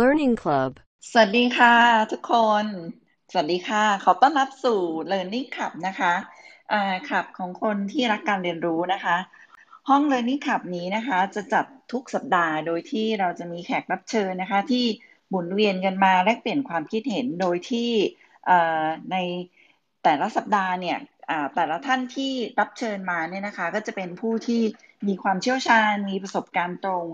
Learning Club สวัสดีค่ะทุกคนสวัสดีค่ะขอต้อนรับสู่ Learning Club นะคะคลับของคนที่รักการเรียนรู้นะคะห้อง Learning Club นี้นะคะจะจัดทุกสัปดาห์โดยที่เราจะมีแขกรับเชิญนะคะที่หมุนเวียนกันมาแลกเปลี่ยนความคิดเห็นโดยที่ในแต่ละสัปดาห์เนี่ยแต่ละท่านที่รับเชิญมาเนี่ยนะคะก็จะเป็นผู้ที่มีความเชี่ยวชาญมีประสบการณ์ตรง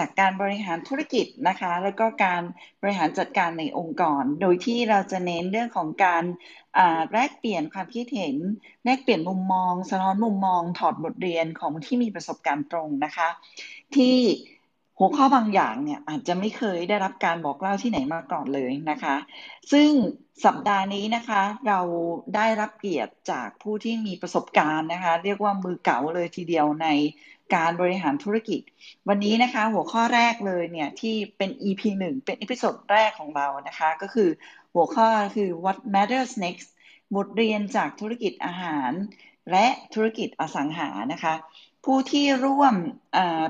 จากการบริหารธุรกิจนะคะแล้วก็การบริหารจัดการในองค์กรโดยที่เราจะเน้นเรื่องของการแลกเปลี่ยนความคิดเห็นแลกเปลี่ยนมุมมองสะท้อนมุมมองถอดบทเรียนของที่มีประสบการณ์ตรงนะคะที่หัวข้อบางอย่างเนี่ยอาจจะไม่เคยได้รับการบอกเล่าที่ไหนมาก่อนเลยนะคะซึ่งสัปดาห์นี้นะคะเราได้รับเกียรติจากผู้ที่มีประสบการณ์นะคะเรียกว่ามือเก๋าเลยทีเดียวในการบริหารธุรกิจวันนี้นะคะหัวข้อแรกเลยเนี่ยที่เป็น EP 1 เป็นอีพิโซดแรกของเรานะคะก็คือหัวข้อคือ What Matters Next บทเรียนจากธุรกิจอาหารและธุรกิจอสังหานะคะผู้ที่ร่วม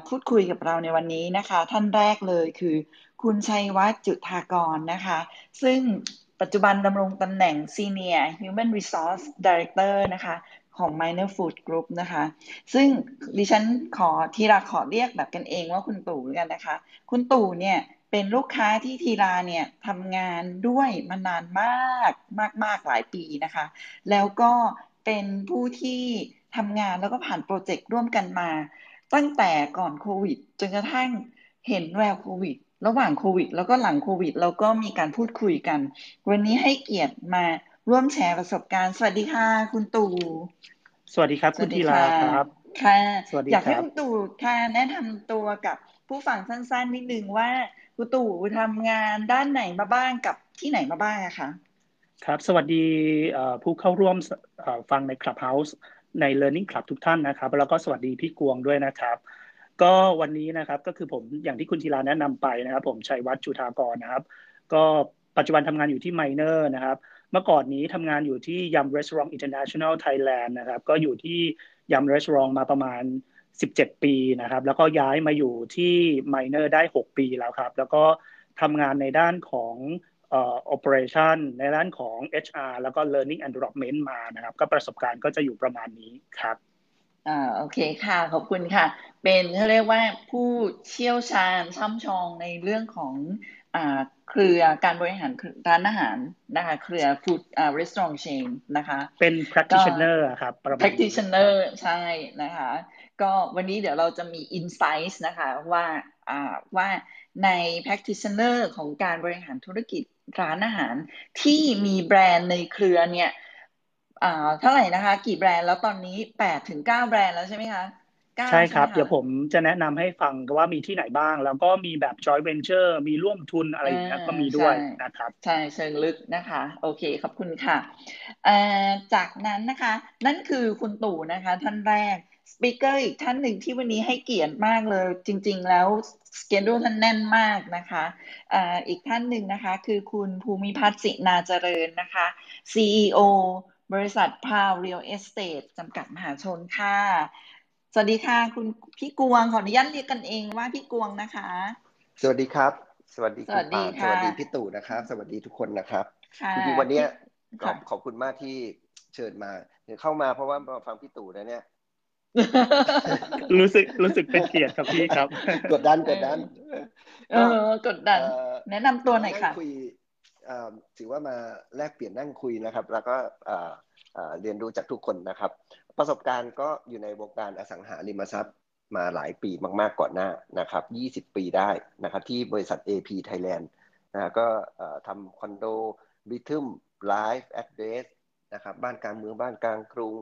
พูดคุยกับเราในวันนี้นะคะท่านแรกเลยคือคุณชัยวัฒน์จุฑากรนะคะซึ่งปัจจุบันดำรงตำแหน่ง Senior Human Resource Director นะคะของ Minor Food Group นะคะซึ่งดิฉันขอเรียกแบบกันเองว่าคุณตู่กันนะคะคุณตู่เนี่ยเป็นลูกค้าที่ทีราเนี่ยทำงานด้วยมานานมากหลายปีนะคะแล้วก็เป็นผู้ที่ทำงานแล้วก็ผ่านโปรเจกต์ร่วมกันมาตั้งแต่ก่อนโควิดจนกระทั่งเห็นแววโควิดระหว่างโควิดแล้วก็หลังโควิดแล้วก็มีการพูดคุยกันวันนี้ให้เกียรติมาร่วมแชร์ประสบการณ์สวัสดีค่ะคุณตู่สวัสดีครับคุณธีราครับค่ะอยากให้คุณตู่ค่ะแนะนำตัวกับผู้ฟังสั้นๆนิดนึงว่าคุณตู่ทำงานด้านไหนมาบ้างกับที่ไหนมาบ้างอะคะครับสวัสดีผู้เข้าร่วมฟังใน Clubhouseใน Learning Club ทุกท่านนะครับแล้วก็สวัสดีพี่กวงด้วยนะครับก็วันนี้นะครับก็คือผมอย่างที่คุณธีราแนะนำไปนะครับผมชัยวัฒน์จุฑากรนะครับก็ปัจจุบันทำงานอยู่ที่ Minor นะครับเมื่อก่อนนี้ทำงานอยู่ที่ยำ Restaurant International Thailand นะครับก็อยู่ที่ยำ Restaurant มาประมาณ17ปีนะครับแล้วก็ย้ายมาอยู่ที่ Minor ได้6ปีแล้วครับแล้วก็ทำงานในด้านของoperation ในด้านของ HR แล้วก็ learning and development มานะครับก็ประสบการณ์ก็จะอยู่ประมาณนี้ครับโอเคค่ะขอบคุณค่ะเป็นเรียกว่าผู้เชี่ยวชาญช่ำชองในเรื่องของเครือการบริหารร้านอาหารนะคะเครือ food restaurant chain นะคะเป็น practitioner ครับ practitioner ใช่นะคะก็วันนี้เดี๋ยวเราจะมี insights นะคะว่าใน practitioner ของการบริหารธุรกิจร้านอาหารที่มีแบรนด์ในเครือเนี่ยเท่าไหร่นะคะกี่แบรนด์แล้วตอนนี้8ถึง9แบรนด์แล้วใช่ไหมคะใช่ครับเดี๋ยวผมจะแนะนำให้ฟังว่ามีที่ไหนบ้างแล้วก็มีแบบ joint venture มีร่วมทุนอะไรอย่างเงี้ยก็มีด้วยนะครับใช่เชิงลึกนะคะโอเคขอบคุณค่ะจากนั้นนะคะนั่นคือคุณตู่นะคะท่านแรกสปีกเกอร์อีกท่านหนึ่งที่วันนี้ให้เกียรติมากเลยจริงๆแล้วสเกดูลท่านแน่นมากนะคะอีกท่านหนึ่งนะคะคือคุณภูมิพัฒน์ศินาเจริญนะคะ CEO บริษัทพาวเรียลเอสเตทจำกัดมหาชนค่ะสวัสดีค่ะคุณพี่กวงขออนุญาตเรียกกันเองว่าพี่กวงนะคะสวัสดีครับสวัสดีคุณปาสวัสดีพี่ตู่นะครับสวัสดีทุกคนนะครับวันนี้ขอบคุณมากที่เชิญมาเข้ามาเพราะว่าฟังพี่ตู่แล้วเนี่ยรู้สึกเป็นเกียรติครับพี่ครับกดดันกดดันแนะนำตัวหน่อยค่ะถือว่ามาแลกเปลี่ยนนั่งคุยนะครับแล้วก็เรียนรู้จากทุกคนนะครับประสบการณ์ก็อยู่ในวงการอสังหาริมทรัพย์มาหลายปีมากๆก่อนหน้านะครับ20ปีได้นะครับที่บริษัท AP Thailand นะก็ทำคอนโด Vitum Life Address นะครับบ้านกลางเมืองบ้านกลางกรุง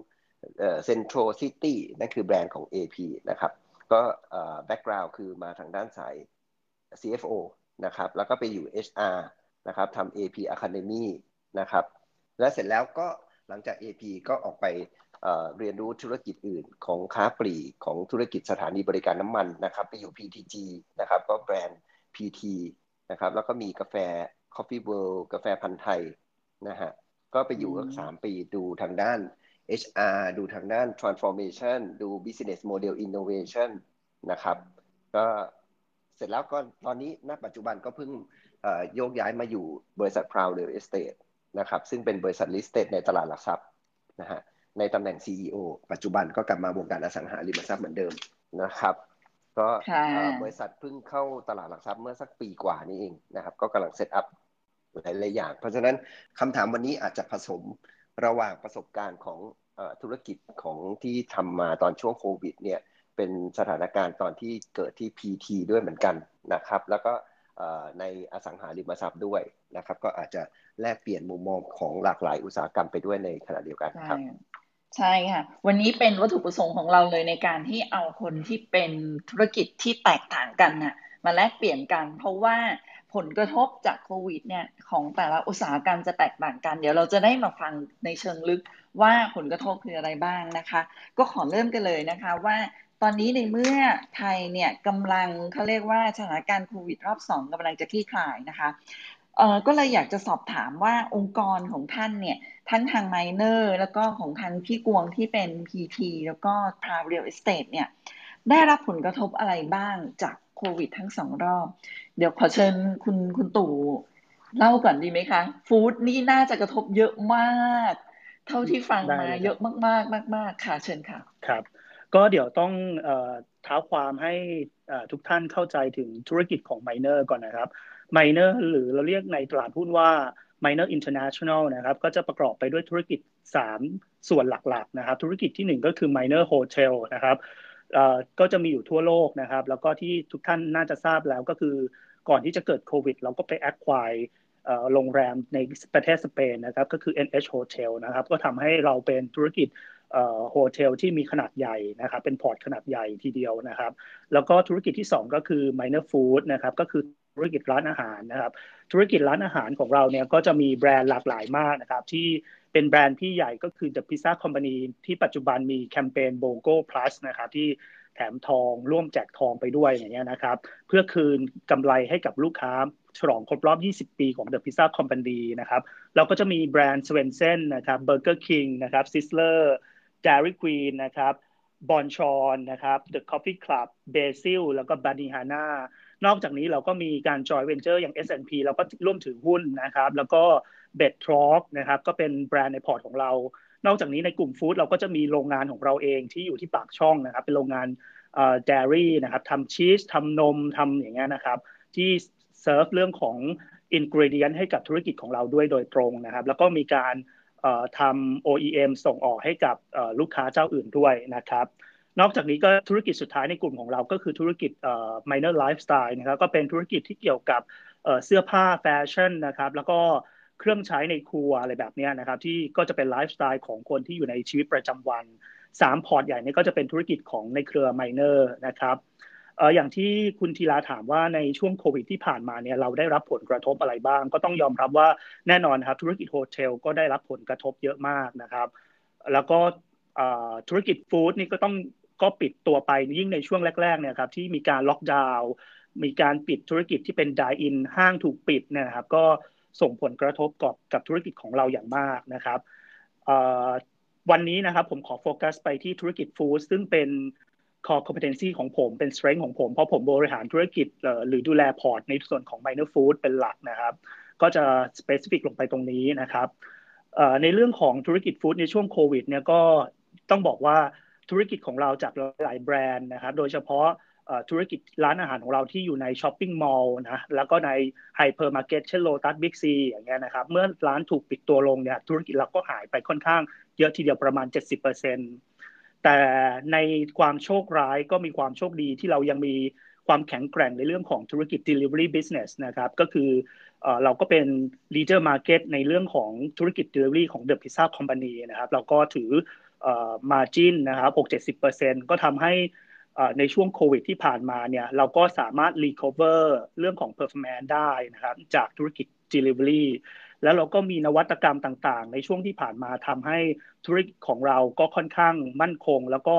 เซ็นทรัลซิตี้นั่นคือแบรนด์ของ AP นะครับก็แบ็คกราวด์คือมาทางด้านสาย CFO นะครับแล้วก็ไปอยู่ HR นะครับทำ AP Academy นะครับและเสร็จแล้วก็หลังจาก AP ก็ออกไปเรียนรู้ธุรกิจอื่นของค้าปลีกของธุรกิจสถานีบริการน้ำมันนะครับไปอยู่ PTG นะครับก็แบรนด์ PT นะครับแล้วก็มีกาแฟ Coffee World กาแฟพันธุ์ไทยนะฮะก็ไปอยู่3ปีดูทางด้าน HR ดูทางด้าน Transformation ดู Business Model Innovation นะครับก็ เสร็จแล้วก็ตอนนี้ณปัจจุบันก็เพิ่งโยกย้ายมาอยู่บริษัท Crown the Estate นะครับซึ่งเป็นบริษัท listed ในตลาดหลักทรัพย์นะฮะในตำแหน่ง CEO ปัจจุบันก็กลับมาวงการอสังหาริมทรัพย์เหมือนเดิมนะครับก็บริษัทเพิ่งเข้าตลาดหลักทรัพย์เมื่อสักปีกว่านี้เองนะครับก็กำลังเซตอัพหลายๆอย่างเพราะฉะนั้นคำถามวันนี้อาจจะผสมระหว่างประสบการณ์ของธุรกิจของที่ทำมาตอนช่วงโควิดเนี่ยเป็นสถานการณ์ตอนที่เกิดที่ PT ด้วยเหมือนกันนะครับแล้วก็ในอสังหาริมทรัพย์ด้วยนะครับก็อาจจะแลกเปลี่ยนมุมมองของหลากหลายอุตสาหกรรมไปด้วยในขณะเดียวกันครับใช่ค่ะวันนี้เป็นวัตถุประสงค์ของเราเลยในการที่เอาคนที่เป็นธุรกิจที่แตกต่างกันน่ะมาแลกเปลี่ยนกันเพราะว่าผลกระทบจากโควิดเนี่ยของแต่ละอุตสาหกรรมจะแตกต่างกันเดี๋ยวเราจะได้มาฟังในเชิงลึกว่าผลกระทบคืออะไรบ้างนะคะก็ขอเริ่มกันเลยนะคะว่าตอนนี้ในเมื่อไทยเนี่ยกำลังเขาเรียกว่าสถานการณ์โควิดรอบ2กำลังจะคลี่คลายนะคะก็เลยอยากจะสอบถามว่าองค์กรของท่านเนี่ยทั้งทาง Minor แล้วก็ของทางพี่กวงที่เป็น PT แล้วก็ Private Real Estate เนี่ยได้รับผลกระทบอะไรบ้างจากโควิดทั้ง2รอบเดี๋ยวขอเชิญคุณตู่เล่าก่อนดีไหมคะฟู้ดนี่น่าจะกระทบเยอะมากเท่าที่ฟังมาเยอะมากๆมากๆค่ะเชิญค่ะครับก็เดี๋ยวต้องเท้าความให้ทุกท่านเข้าใจถึงธุรกิจของ Minor ก่อนนะครับ Minor หรือเราเรียกในตลาดหุ้นว่า Minor International นะครับก็จะประกอบไปด้วยธุรกิจ3ส่วนหลักๆนะครับธุรกิจที่1ก็คือ Minor Hotel นะครับก็จะมีอยู่ทั่วโลกนะครับแล้วก็ที่ทุกท่านน่าจะทราบแล้วก็คือก่อนที่จะเกิดโควิดเราก็ไปacquireโรงแรมในประเทศสเปนนะครับก็คือ NH Hotel นะครับก็ทำให้เราเป็นธุรกิจโฮเทลที่มีขนาดใหญ่นะครับเป็นพอร์ตขนาดใหญ่ทีเดียวนะครับแล้วก็ธุรกิจที่2ก็คือ Minor Food นะครับก็คือธุรกิจร้านอาหารนะครับธุรกิจร้านอาหารของเราเนี่ยก็จะมีแบรนด์หลากหลายมากนะครับที่เป็นแบรนด์พี่ใหญ่ก็คือ The Pizza Company ที่ปัจจุบันมีแคมเปญ BOGO Plus นะครับที่แถมทองร่วมแจกทองไปด้วยอย่างเงี้ยนะครับเพื่อคืนกำไรให้กับลูกค้าฉลองครบรอบ20ปีของ The Pizza Company นะครับเราก็จะมีแบรนด์ Swensen นะครับ Burger King นะครับ Sizzler Dairy Queen นะครับบอนชอนนะครับ The Coffee Club Basil แล้วก็บานิฮาน่านอกจากนี้เราก็มีการ Joint Venture อย่าง S&P เราก็ร่วมถือหุ้นนะครับแล้วก็ Betrock นะครับก็เป็นแบรนด์ในพอร์ตของเรานอกจากนี้ในกลุ่มฟู้ดเราก็จะมีโรงงานของเราเองที่อยู่ที่ปากช่องนะครับเป็นโรงงานDairy นะครับทำชีสทำนมทำอย่างเงี้ยนะครับที่เซิร์ฟเรื่องของ ingredient ให้กับธุรกิจของเราด้วยโดยตรงนะครับแล้วก็มีการทำ OEM ส่งออกให้กับลูกค้าเจ้าอื่นด้วยนะครับนอกจากนี้ก็ธุรกิจสุดท้ายในกลุ่มของเราก็คือธุรกิจMinor Lifestyle นะครับก็เป็นธุรกิจที่เกี่ยวกับเสื้อผ้าแฟชั่นนะครับแล้วก็เครื่องใช้ในครัวอะไรแบบนี้นะครับที่ก็จะเป็นไลฟ์สไตล์ของคนที่อยู่ในชีวิตประจำวัน3พอร์ตใหญ่นี่ก็จะเป็นธุรกิจของในเครือ Minor นะครับอย่างที่คุณธีราถามว่าในช่วงโควิดที่ผ่านมาเนี่ยเราได้รับผลกระทบอะไรบ้างก็ต้องยอมรับว่าแน่นอนครับธุรกิจโฮเทลก็ได้รับผลกระทบเยอะมากนะครับแล้วก็ธุรกิจฟู้ดนี่ก็ต้องปิดตัวไปยิ่งในช่วงแรกๆเนี่ยครับที่มีการล็อกดาวน์มีการปิดธุรกิจที่เป็นไดอินห้างถูกปิดนะครับก็ส่งผลกระทบกับธุรกิจของเราอย่างมากนะครับวันนี้นะครับผมขอโฟกัสไปที่ธุรกิจฟู้ดซึ่งเป็นcore competency ของผมเป็น strength ของผมเพราะผมบริหารธุรกิจหรือดูแลพอร์ตในส่วนของ Minor Food เป็นหลักนะครับก็จะ specific ลงไปตรงนี้นะครับในเรื่องของธุรกิจฟู้ดในช่วงโควิดเนี่ยก็ต้องบอกว่าธุรกิจของเราจากหลายแบรนด์นะครับโดยเฉพาะธุรกิจร้านอาหารของเราที่อยู่ใน shopping mall นะแล้วก็ใน hypermarket เช่น Lotus Big C อย่างเงี้ยนะครับเมื่อร้านถูกปิดตัวลงเนี่ยธุรกิจเราก็หายไปค่อนข้างเยอะทีเดียวประมาณ 70%แต่ในความโชคร้ายก็มีความโชคดีที่เรายังมีความแข็งแกร่งในเรื่องของธุรกิจ delivery business นะครับก็คือเราก็เป็น leader market ในเรื่องของธุรกิจ delivery ของ The Pizza Company นะครับเราก็ถือmargin นะครับ 60-70% ก็ทำให้ในช่วงโควิดที่ผ่านมาเนี่ยเราก็สามารถ recover เรื่องของ performance ได้นะครับจากธุรกิจ deliveryแล้วเราก็มีนวัตกรรมต่างๆในช่วงที่ผ่านมาทำให้ธุรกิจของเราก็ค่อนข้างมั่นคงแล้วก็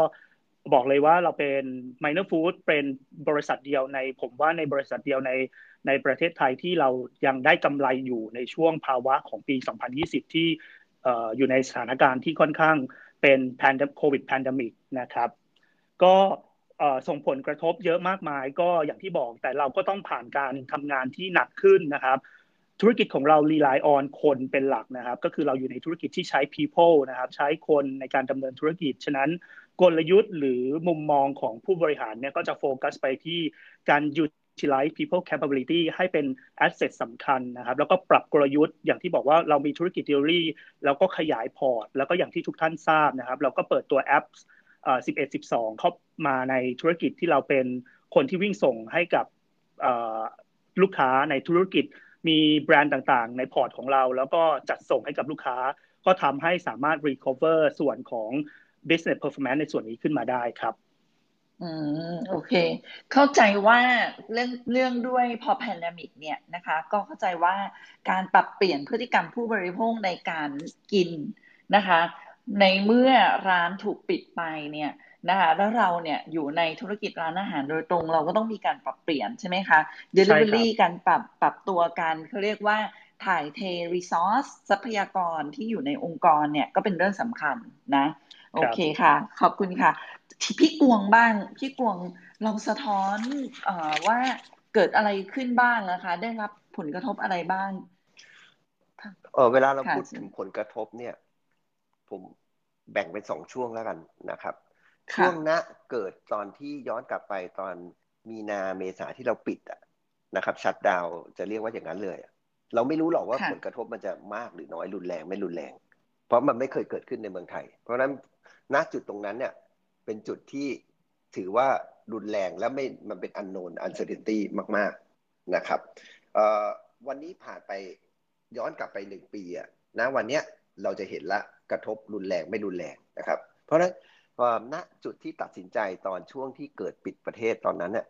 บอกเลยว่าเราเป็น Minor Food เป็นบริษัทเดียวในผมว่าในบริษัทเดียวในประเทศไทยที่เรายังได้กำไรอยู่ในช่วงภาวะของปี 2020 ที่อยู่ในสถานการณ์ที่ค่อนข้างเป็น COVID Pandemic นะครับก็ ส่งผลกระทบเยอะมากมายก็อย่างที่บอกแต่เราก็ต้องผ่านการทำงานที่หนักขึ้นนะครับธุรกิจของเรา rely on คนเป็นหลักนะครับก็คือเราอยู่ในธุรกิจที่ใช้ people นะครับใช้คนในการดำเนินธุรกิจฉะนั้นกลยุทธ์หรือมุมมองของผู้บริหารเนี่ยก็จะโฟกัสไปที่การutilize people capability ให้เป็น asset สำคัญนะครับแล้วก็ปรับกลยุทธ์อย่างที่บอกว่าเรามีธุรกิจ delivery แล้วก็ขยายพอร์ตแล้วก็อย่างที่ทุกท่านทราบนะครับเราก็เปิดตัวแอป11 12เข้ามาในธุรกิจที่เราเป็นคนที่วิ่งส่งให้กับลูกค้าในธุรกิจมีแบรนด์ต่างๆในพอร์ตของเราแล้วก็จัดส่งให้กับลูกค้าก็ทำให้สามารถ recover ส่วนของ business performance ในส่วนนี้ขึ้นมาได้ครับโอเคเข้าใจว่าเรื่องด้วยพอแพนเดมิกเนี่ยนะคะก็เข้าใจว่าการปรับเปลี่ยนพฤติกรรมผู้บริโภคในการกินนะคะในเมื่อร้านถูกปิดไปเนี่ยนะคะแล้วเราเนี่ยอยู่ในธุรกิจร้านอาหารโดยตรงเราก็ต้องมีการปรับเปลี่ยนใช่ไหมคะ delivery การปรับตัวกันเขาเรียกว่าถ่ายเท resource ทรัพยากรที่อยู่ในองค์กรเนี่ยก็เป็นเรื่องสำคัญนะโอเคค่ะขอบคุณค่ะพี่กวงบ้างพี่กวงลองสะท้อนว่าเกิดอะไรขึ้นบ้างนะคะได้รับผลกระทบอะไรบ้างเวลาเราพูดถึงผลกระทบเนี่ยผมแบ่งเป็น2ช่วงแล้วกันนะครับช่วงนะเกิดตอนที่ย้อนกลับไปตอนมีนาเมษาที่เราปิดนะครับชัตดาวน์จะเรียกว่าอย่างนั้นเลยเราไม่รู้หรอกว่าผลกระทบมันจะมากหรือน้อยรุนแรงไม่รุนแรงเพราะมันไม่เคยเกิดขึ้นในเมืองไทยเพราะฉะนั้นณจุดตรงนั้นเนี่ยเป็นจุดที่ถือว่ารุนแรงและไม่มันเป็น unknown uncertainty มากๆนะครับวันนี้ผ่านไปย้อนกลับไป1ปีนะวันเนี้ยเราจะเห็นละกระทบรุนแรงไม่รุนแรงนะครับเพราะฉะนั้นณจุดที่ตัดสินใจตอนช่วงที่เกิดปิดประเทศตอนนั้นเนี่ย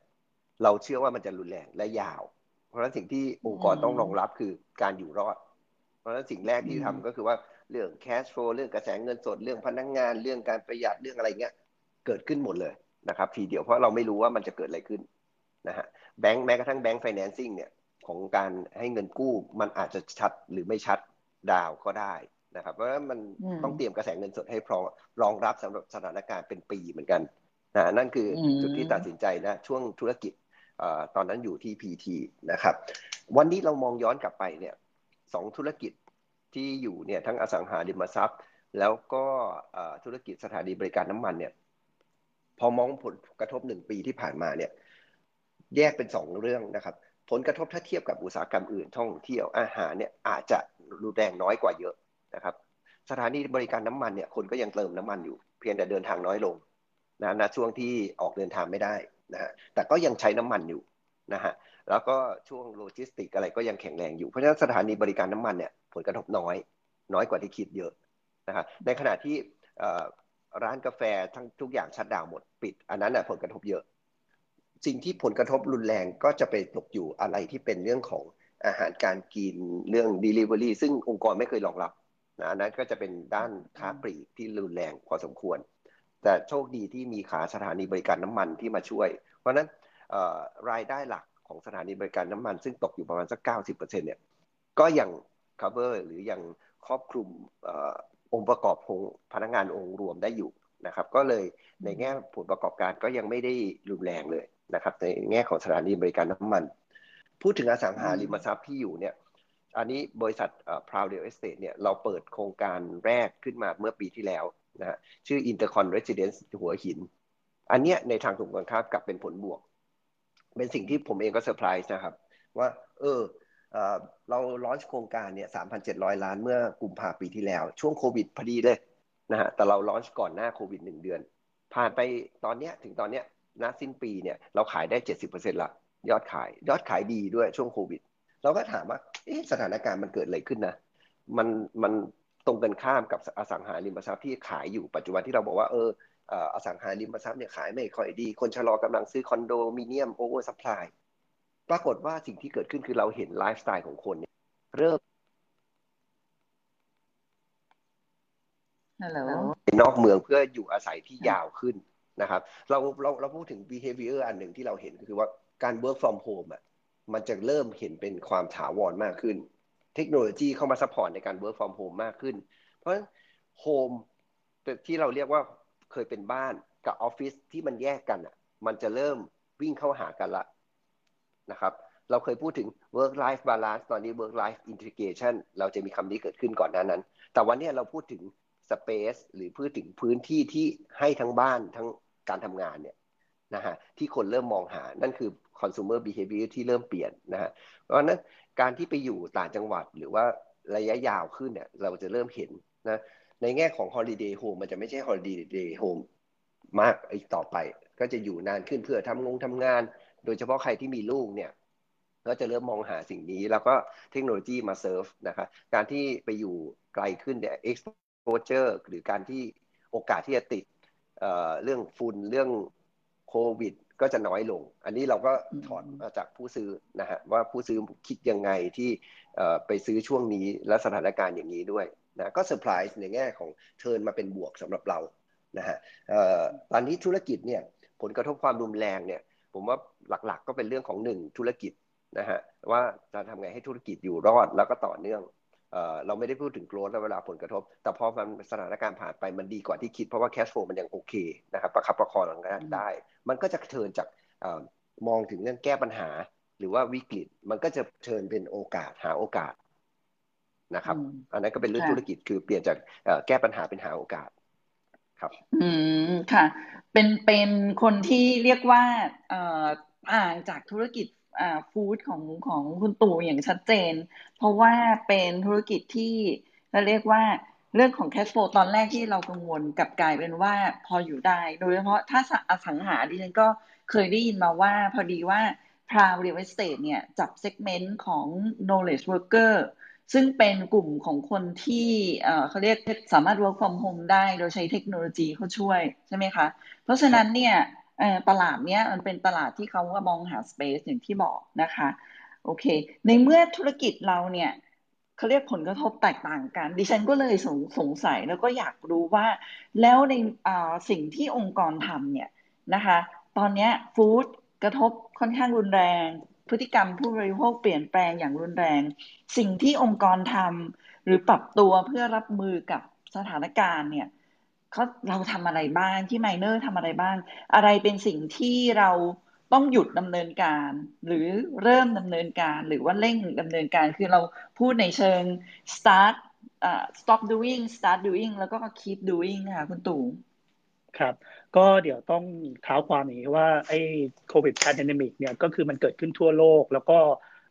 เราเชื่อว่ามันจะรุนแรงและยาวเพราะฉะนั้นสิ่งที่องค์กรต้องรองรับคือการอยู่รอดเพราะฉะนั้นสิ่งแรกที่ทำก็คือว่าเรื่อง cash flow เรื่องกระแสเงินสดเรื่องพนักงานเรื่องการประหยัดเรื่องอะไรเงี้ยเกิดขึ้นหมดเลยนะครับทีเดียวเพราะเราไม่รู้ว่ามันจะเกิดอะไรขึ้นนะฮะแบงค์แม้กระทั่งแบงค์ financing เนี่ยของการให้เงินกู้มันอาจจะชัดหรือไม่ชัดดาวก็ได้นะครับเพราะฉะนั้นมันต้องเตรียมกระแสเงินสดให้พร้อมรองรับสำหรับสถานการณ์เป็นปีเหมือนกันนะนั่นคือจุดที่ตัดสินใจนะช่วงธุรกิจตอนนั้นอยู่ที่ PT นะครับวันนี้เรามองย้อนกลับไปเนี่ย2ธุรกิจที่อยู่เนี่ยทั้งอสังหาริมทรัพย์แล้วก็ธุรกิจสถานีบริการน้ำมันเนี่ยพอมองผลกระทบ1ปีที่ผ่านมาเนี่ยแยกเป็น2เรื่องนะครับผลกระทบถ้าเทียบกับอุตสาหกรรมอื่นท่องเที่ยวอาหารเนี่ยอาจจะรุนแรงน้อยกว่าเยอะนะครับสถานีบริการน้ำมันเนี่ยคนก็ยังเติมน้ำมันอยู่เพียงแต่เดินทางน้อยลงนะณช่วงที่ออกเดินทางไม่ได้นะฮะแต่ก็ยังใช้น้ำมันอยู่นะฮะแล้วก็ช่วงโลจิสติกอะไรก็ยังแข็งแรงอยู่เพราะฉะนั้นสถานีบริการน้ำมันเนี่ยผลกระทบน้อยกว่าที่คิดเยอะนะฮะในขณะที่ร้านกาแฟทั้งทุกอย่างชัตดาวน์หมดปิดอันนั้นน่ะผลกระทบเยอะสิ่งที่ผลกระทบรุนแรงก็จะไปตกอยู่อะไรที่เป็นเรื่องของอาหารการกินเรื่อง delivery ซึ่งองค์กรไม่เคยรองรับนะนั้นก็จะเป็นด้านค้าปลีกที่รุนแรงพอสมควรแต่โชคดีที่มีขาสถานีบริการน้ำมันที่มาช่วยเพราะนั้นรายได้หลักของสถานีบริการน้ำมันซึ่งตกอยู่ประมาณสัก 90% เนี่ยก็ยัง cover หรือยังครอบคลุมองค์ประกอบของพนักงานองค์รวมได้อยู่นะครับก็เลยในแง่ผลประกอบการก็ยังไม่ได้รุนแรงเลยนะครับในแง่ของสถานีบริการน้ำมันพูดถึงอสังหาริมทรัพย์ที่อยู่เนี่ยอันนี้บริษัทCrown the Estate เนี่ยเราเปิดโครงการแรกขึ้นมาเมื่อปีที่แล้วนะฮะชื่อ Intercon Residence หัวหินอันเนี้ยในทางตรงกันข้ามกลับเป็นผลบวกเป็นสิ่งที่ผมเองก็เซอร์ไพรส์นะครับว่าเราลอนช์โครงการเนี่ย 3,700 ล้านเมื่อกุมภาพันธ์ปีที่แล้วช่วงโควิดพอดีเลยนะฮะแต่เราลอนช์ก่อนหน้าโควิด1เดือนผ่านไปตอนเนี้ยถึงตอนเนี้ยณสิ้นปีเนี่ยเราขายได้ 70% ละยอดขายดีด้วยช่วงโควิดเราก็ถามว่าสถานการณ์มันเกิดอะไรขึ้นนะมันตรงกันข้ามกับอสังหาริมทรัพย์ที่ขายอยู่ปัจจุบันที่เราบอกว่าอสังหาริมทรัพย์เนี่ยขายไม่ค่อยดีคนชะลอกำลังซื้อคอนโดมิเนียมโอเวอร์ซัพพลายปรากฏว่าสิ่งที่เกิดขึ้นคือเราเห็นไลฟ์สไตล์ของคนเนี่ยเริ่มนอกเมืองเพื่ออยู่อาศัยที่ยาวขึ้นนะครับเราพูดถึง behavior อันหนึ่งที่เราเห็นก็คือว่าการ work from home มันจะเริ่มเห็นเป็นความถาวรมากขึ้นเทคโนโลยีเข้ามาซัพพอร์ตในการ work from home มากขึ้นเพราะฉะนั้น home ที่เราเรียกว่าเคยเป็นบ้านกับออฟฟิศที่มันแยกกัน มันจะเริ่มวิ่งเข้าหากันละนะครับเราเคยพูดถึง work life balance ตอนนี้ work life integration เราจะมีคำนี้เกิดขึ้นก่อนหน้านั้นแต่วันนี้เราพูดถึง space หรือพูดถึงพื้นที่ที่ให้ทั้งบ้านทั้งการทำงานเนี่ยนะฮะที่คนเริ่มมองหานั่นคือ consumer behavior ที่เริ่มเปลี่ยนนะฮะเพราะฉะนั้นการที่ไปอยู่ต่างจังหวัดหรือว่าระยะยาวขึ้นเนี่ยเราจะเริ่มเห็นนะในแง่ของ holiday home มันจะไม่ใช่ holiday home มากอีกต่อไปก็จะอยู่นานขึ้นเพื่อทำงานโดยเฉพาะใครที่มีลูกเนี่ยก็จะเริ่มมองหาสิ่งนี้แล้วก็เทคโนโลยีมาเซิร์ฟนะคะการที่ไปอยู่ไกลขึ้นเนี่ย exposure หรือการที่โอกาสที่จะติดเรื่องฝุ่นเรื่องโควิดก็จะน้อยลงอันนี้เราก็ถอดมาจากผู้ซื้อนะฮะว่าผู้ซื้อคิดยังไงที่ไปซื้อช่วงนี้และสถานการณ์อย่างนี้ด้วยนะก็เซอร์ไพรส์ในแง่ของเทิร์นมาเป็นบวกสำหรับเรานะฮะตอนนี้ธุรกิจเนี่ยผลกระทบความรุนแรงเนี่ยผมว่าหลักๆก็เป็นเรื่องของ1ธุรกิจนะฮะว่าจะทำไงให้ธุรกิจอยู่รอดแล้วก็ต่อเนื่องเราไม่ได้พูดถึงโกรธและเวลาผลกระทบแต่พอมันสถานการณ์ผ่านไปมันดีกว่าที่คิดเพราะว่าแคชโฟลว์มันยังโอเคนะครับประคับประคองได้มันก็จะเทิร์นจากมองถึงเรื่องแก้ปัญหาหรือว่าวิกฤตมันก็จะเทิร์นเป็นโอกาสหาโอกาสนะครับอันนั้นก็เป็นเรื่องธุรกิจคือเปลี่ยนจากแก้ปัญหาเป็นหาโอกาสครับค่ะเป็นคนที่เรียกว่าจากธุรกิจฟู้ดของคุณตู่อย่างชัดเจนเพราะว่าเป็นธุรกิจที่เราเรียกว่าเรื่องของแคชโฟลตอนแรกที่เรากังวลกับกลายเป็นว่าพออยู่ได้โดยเฉพาะถ้าอสังหาดิฉันก็เคยได้ยินมาว่าพอดีว่า Crown Real Estate เนี่ยจับเซกเมนต์ของ knowledge worker ซึ่งเป็นกลุ่มของคนที่เขาเรียกสามารถ work from home ได้โดยใช้เทคโนโลยีเขาช่วยใช่ไหมคะเพราะฉะนั้นเนี่ยตลาดเนี้ยมันเป็นตลาดที่เขาก็มองหา space อย่างที่บอกนะคะโอเคในเมื่อธุรกิจเราเนี่ยเขาเรียกผลกระทบแตกต่างกันดิฉันก็เลยสงสัยแล้วก็อยากรู้ว่าแล้วในสิ่งที่องค์กรทำเนี่ยนะคะตอนนี้ฟู้ดกระทบค่อนข้างรุนแรงพฤติกรรมผู้บริโภคเปลี่ยนแปลงอย่างรุนแรงสิ่งที่องค์กรทำหรือปรับตัวเพื่อรับมือกับสถานการณ์เนี่ยเราทำอะไรบ้างที่ Minor ทำอะไรบ้างอะไรเป็นสิ่งที่เราต้องหยุดดำเนินการหรือเริ่มดำเนินการหรือว่าเร่งดำเนินการคือเราพูดในเชิง start stop doing start doing แล้วก็ keep doing ค่ะคุณตู่ครับก็เดี๋ยวต้องเท้าความอย่างนี้ว่าไอ้ COVID pandemic เนี่ยก็คือมันเกิดขึ้นทั่วโลกแล้วก็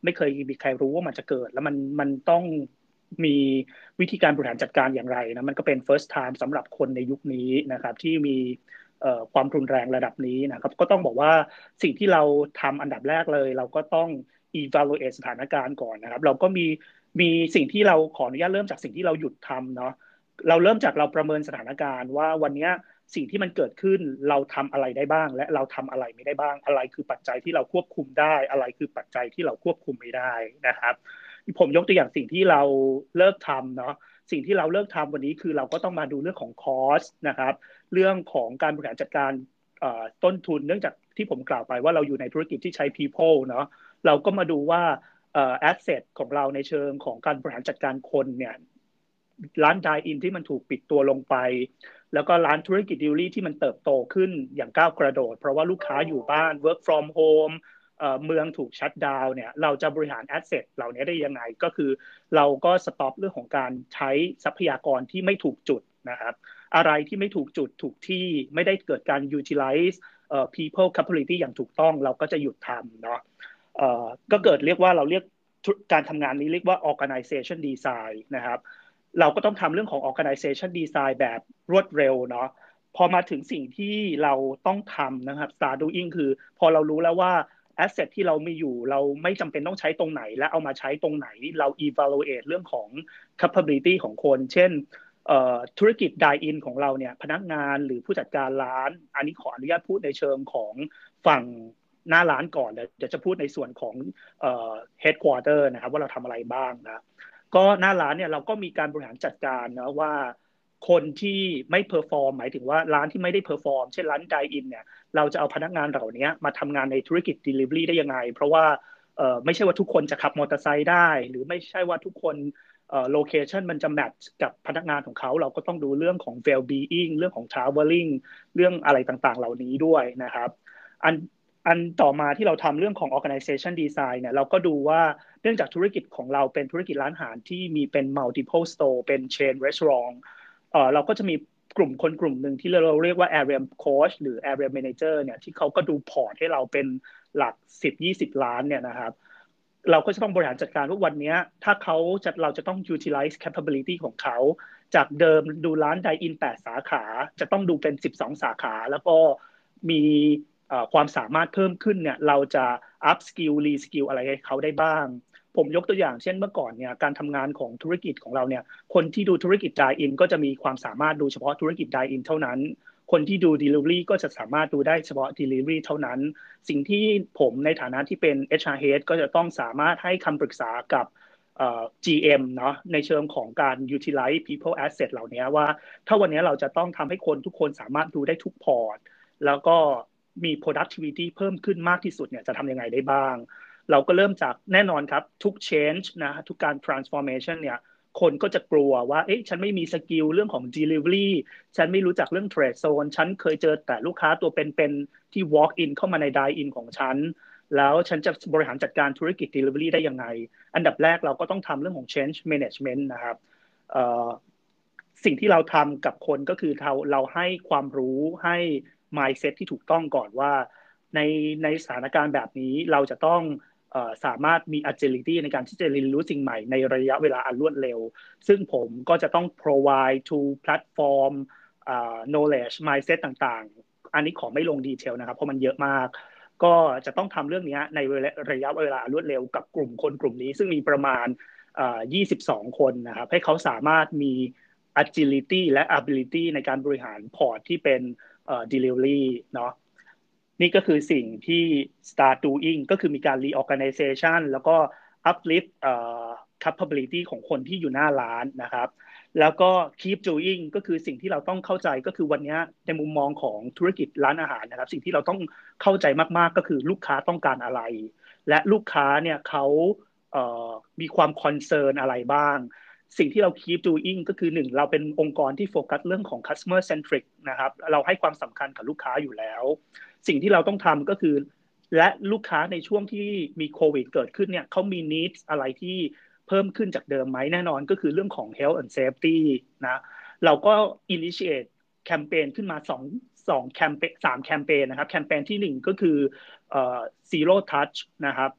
ไม่เคยมีใครรู้ว่ามันจะเกิดแล้วมันต้องมีวิธีการบริหารจัดการอย่างไรนะมันก็เป็น first time สำหรับคนในยุคนี้นะครับที่มีความรุนแรงระดับนี้นะครับก็ต้องบอกว่าสิ่งที่เราทำอันดับแรกเลยเราก็ต้อง evaluate สถานการณ์ก่อนนะครับเราก็มีสิ่งที่เราขออนุญาตเริ่มจากสิ่งที่เราหยุดทำเนาะเราเริ่มจากเราประเมินสถานการณ์ว่าวันนี้สิ่งที่มันเกิดขึ้นเราทำอะไรได้บ้างและเราทำอะไรไม่ได้บ้างอะไรคือปัจจัยที่เราควบคุมได้อะไรคือปัจจัยที่เราควบคุมไม่ได้นะครับผมยกตัวอย่างสิ่งที่เราเลิกทำเนาะสิ่งที่เราเลิกทำวันนี้คือเราก็ต้องมาดูเรื่องของคอสนะครับเรื่องของการบริหารจัดการต้นทุนเนื่องจากที่ผมกล่าวไปว่าเราอยู่ในธุรกิจที่ใช้ people เนาะเราก็มาดูว่าasset ของเราในเชิงของการบริหารจัดการคนเนี่ยร้าน dine-in ที่มันถูกปิดตัวลงไปแล้วก็ร้านธุรกิจดิวรี่ที่มันเติบโตขึ้นอย่างก้าวกระโดดเพราะว่าลูกค้าอยู่บ้าน work from homeเมืองถูกชัตดาวน์เนี่ยเราจะบริหารแอสเซทเหล่านี้ได้ยังไงก็คือเราก็สต็อปเรื่องของการใช้ทรัพยากรที่ไม่ถูกจุดนะครับอะไรที่ไม่ถูกจุดถูกที่ไม่ได้เกิดการ utilize people capability อย่างถูกต้องเราก็จะหยุดทำเนาะก็เกิดเรียกการทำงานนี้เรียกว่า organization design นะครับเราก็ต้องทำเรื่องของ organization design แบบรวดเร็วเนาะพอมาถึงสิ่งที่เราต้องทำนะครับ start doing คือพอเรารู้แล้วว่าasset ที่เรามีอยู่เราไม่จำเป็นต้องใช้ตรงไหนและเอามาใช้ตรงไหนเรา evaluate เรื่องของ capability ของคนเช่นธุรกิจ dine-in ของเราเนี่ยพนักงานหรือผู้จัดการร้านอันนี้ขออนุญาตพูดในเชิงของฝั่งหน้าร้านก่อนเดี๋ยวจะพูดในส่วนของheadquarter นะครับว่าเราทำอะไรบ้างนะก็หน้าร้านเนี่ยเราก็มีการบริหารจัดการนะว่าคนที่ไม่เพอร์ฟอร์มหมายถึงว่าร้านที่ไม่ได้เพอร์ฟอร์มเช่นร้าน dine-in เนี่ยเราจะเอาพนักงานเหล่านี้มาทำงานในธุรกิจ delivery ได้ยังไงเพราะว่าไม่ใช่ว่าทุกคนจะขับมอเตอร์ไซค์ได้หรือไม่ใช่ว่าทุกคนโลเคชั่นมันจะแมทช์กับพนักงานของเขาเราก็ต้องดูเรื่องของ well being เรื่องของ traveling เรื่องอะไรต่างๆเหล่านี้ด้วยนะครับ อันต่อมาที่เราทำเรื่องของ organization design เนี่ยเราก็ดูว่าเนื่องจากธุรกิจของเราเป็นธุรกิจร้านอาหารที่มีเป็น multiple store เป็น chain restaurant เราก็จะมีกลุ่มคนกลุ่มหนึ่งที่เราเรียกว่า area coach หรือ area manager เนี่ยที่เขาก็ดูพอร์ตให้เราเป็นหลัก 10-20 ล้านเนี่ยนะครับเราก็จะต้องบริหารจัดการว่าวันนี้ถ้าเราจะต้อง utilize capability ของเขาจากเดิมดูร้านใดอิน8สาขาจะต้องดูเป็น12สาขาแล้วก็มีความสามารถเพิ่มขึ้นเนี่ยเราจะ up skill re skill อะไรให้เขาได้บ้างผมยกตัวอย่างเช่นเมื่อก่อนเนี่ยการทำงานของธุรกิจของเราเนี่ยคนที่ดูธุรกิจ dine in ก็จะมีความสามารถดูเฉพาะธุรกิจ dine in เท่านั้นคนที่ดู delivery ก็จะสามารถดูได้เฉพาะ delivery เท่านั้นสิ่งที่ผมในฐานะที่เป็น HR head ก็จะต้องสามารถให้คำปรึกษากับ GM เนาะในเชิงของการ utilize people asset เหล่านี้ว่าถ้าวันนี้เราจะต้องทำให้คนทุกคนสามารถดูได้ทุกพอร์ตแล้วก็มี productivity เพิ่มขึ้นมากที่สุดเนี่ยจะทำยังไงได้บ้างเราก็เริ่มจากแน่นอนครับทุก change นะทุกการ transformation เนี่ยคนก็จะกลัวว่าเอ๊ะฉันไม่มีสกิลเรื่องของ delivery ฉันไม่รู้จักเรื่อง trade zone ฉันเคยเจอแต่ลูกค้าตัวเป็นๆที่ walk in เข้ามาใน dine in ของฉันแล้วฉันจะบริหารจัดการธุรกิจ delivery ได้ยังไงอันดับแรกเราก็ต้องทำเรื่องของ change management นะครับสิ่งที่เราทำกับคนก็คือเราให้ความรู้ให้ mindset ที่ถูกต้องก่อนว่าในสถานการณ์แบบนี้เราจะต้องสามารถมี agility ในการที่จะเรียนรู้สิ่งใหม่ในระยะเวลาอันรวดเร็วซึ่งผมก็จะต้อง provide to platform knowledge mindset ต่างๆอันนี้ขอไม่ลงดีเทลนะครับเพราะมันเยอะมากก็จะต้องทำเรื่องนี้ในระยะเวลาอันรวดเร็วกับกลุ่มคนกลุ่มนี้ซึ่งมีประมาณ22คนนะครับให้เขาสามารถมี agility และ ability ในการบริหารพอร์ตที่เป็น delivery เนาะนี่ก็คือสิ่งที่ start doing ก็คือมีการ reorganization แล้วก็ uplift capability ของคนที่อยู่หน้าร้านนะครับแล้วก็ keep doing ก็คือสิ่งที่เราต้องเข้าใจก็คือวันนี้ในมุมมองของธุรกิจร้านอาหารนะครับสิ่งที่เราต้องเข้าใจมากๆก็คือลูกค้าต้องการอะไรและลูกค้าเนี่ยเขามีความ concern อะไรบ้างสิ่งที่เรา keep doing ก็คือ1เราเป็นองค์กรที่โฟกัสเรื่องของ customer centric นะครับเราให้ความสำคัญกับลูกค้าอยู่แล้วสิ่งที่เราต้องทำก็คือและลูกค้าในช่วงที่มีโควิดเกิดขึ้นเนี่ยเขามี needs อะไรที่เพิ่มขึ้นจากเดิมไหมแน่นอนก็คือเรื่องของ health and safety นะเราก็ initiate แคมเปญขึ้นมา2แคมเปญ3แคมเปญนะครับแคมเปญที่1ก็คือzero touch นะครับ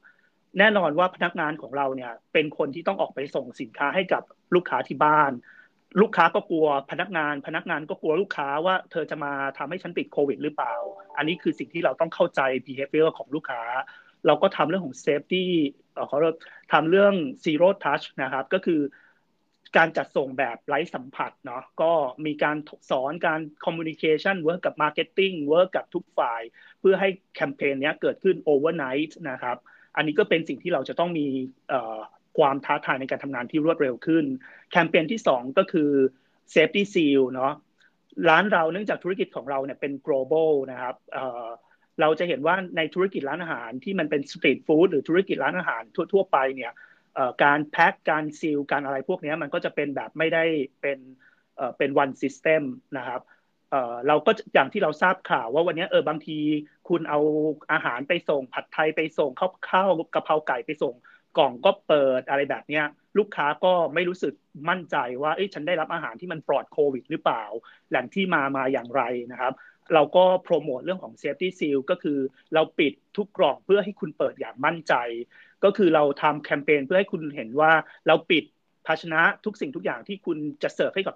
แน่นอนว่าพนักงานของเราเนี่ยเป็นคนที่ต้องออกไปส่งสินค้าให้กับลูกค้าที่บ้านลูกค้าก็กลัวพนักงานก็กลัวลูกค้าว่าเธอจะมาทำให้ฉันติดโควิดหรือเปล่าอันนี้คือสิ่งที่เราต้องเข้าใจ behavior ของลูกค้าเราก็ทำเรื่องของ safety เราทำเรื่อง zero touch นะครับก็คือการจัดส่งแบบไร้สัมผัสเนาะก็มีการสอนการ communication work กับ marketing work กับทุกฝ่ายเพื่อให้แคมเปญนี้เกิดขึ้น overnight นะครับอันนี้ก็เป็นสิ่งที่เราจะต้องมีความท้าทายในการทำงานที่รวดเร็วขึ้นแคมเปญที่2ก็คือ Safety Seal เนาะร้านเราเนื่องจากธุรกิจของเราเนี่ยเป็น global นะครับเราจะเห็นว่าในธุรกิจร้านอาหารที่มันเป็น Street Food หรือธุรกิจร้านอาหารทั่วๆไปเนี่ยการแพ็คการซีลการอะไรพวกนี้มันก็จะเป็นแบบไม่ได้เป็น one system นะครับเราก็อย่างที่เราทราบข่าวว่าวันนี้บางทีคุณเอาอาหารไปส่งผัดไทยไปส่งข้าวกะเพราไก่ไปส่งกล่องก็เปิดอะไรแบบเนี้ยลูกค้าก็ไม่รู้สึกมั่นใจว่าฉันได้รับอาหารที่มันปลอดโควิดหรือเปล่าแหล่งที่มาอย่างไรนะครับเราก็โปรโมทเรื่องของ Safety Seal ก็คือเราปิดทุกกล่องเพื่อให้คุณเปิดอย่างมั่นใจก็คือเราทำแคมเปญเพื่อให้คุณเห็นว่าเราปิดภาชนะทุกสิ่งทุกอย่างที่คุณจะเสิร์ฟให้กับ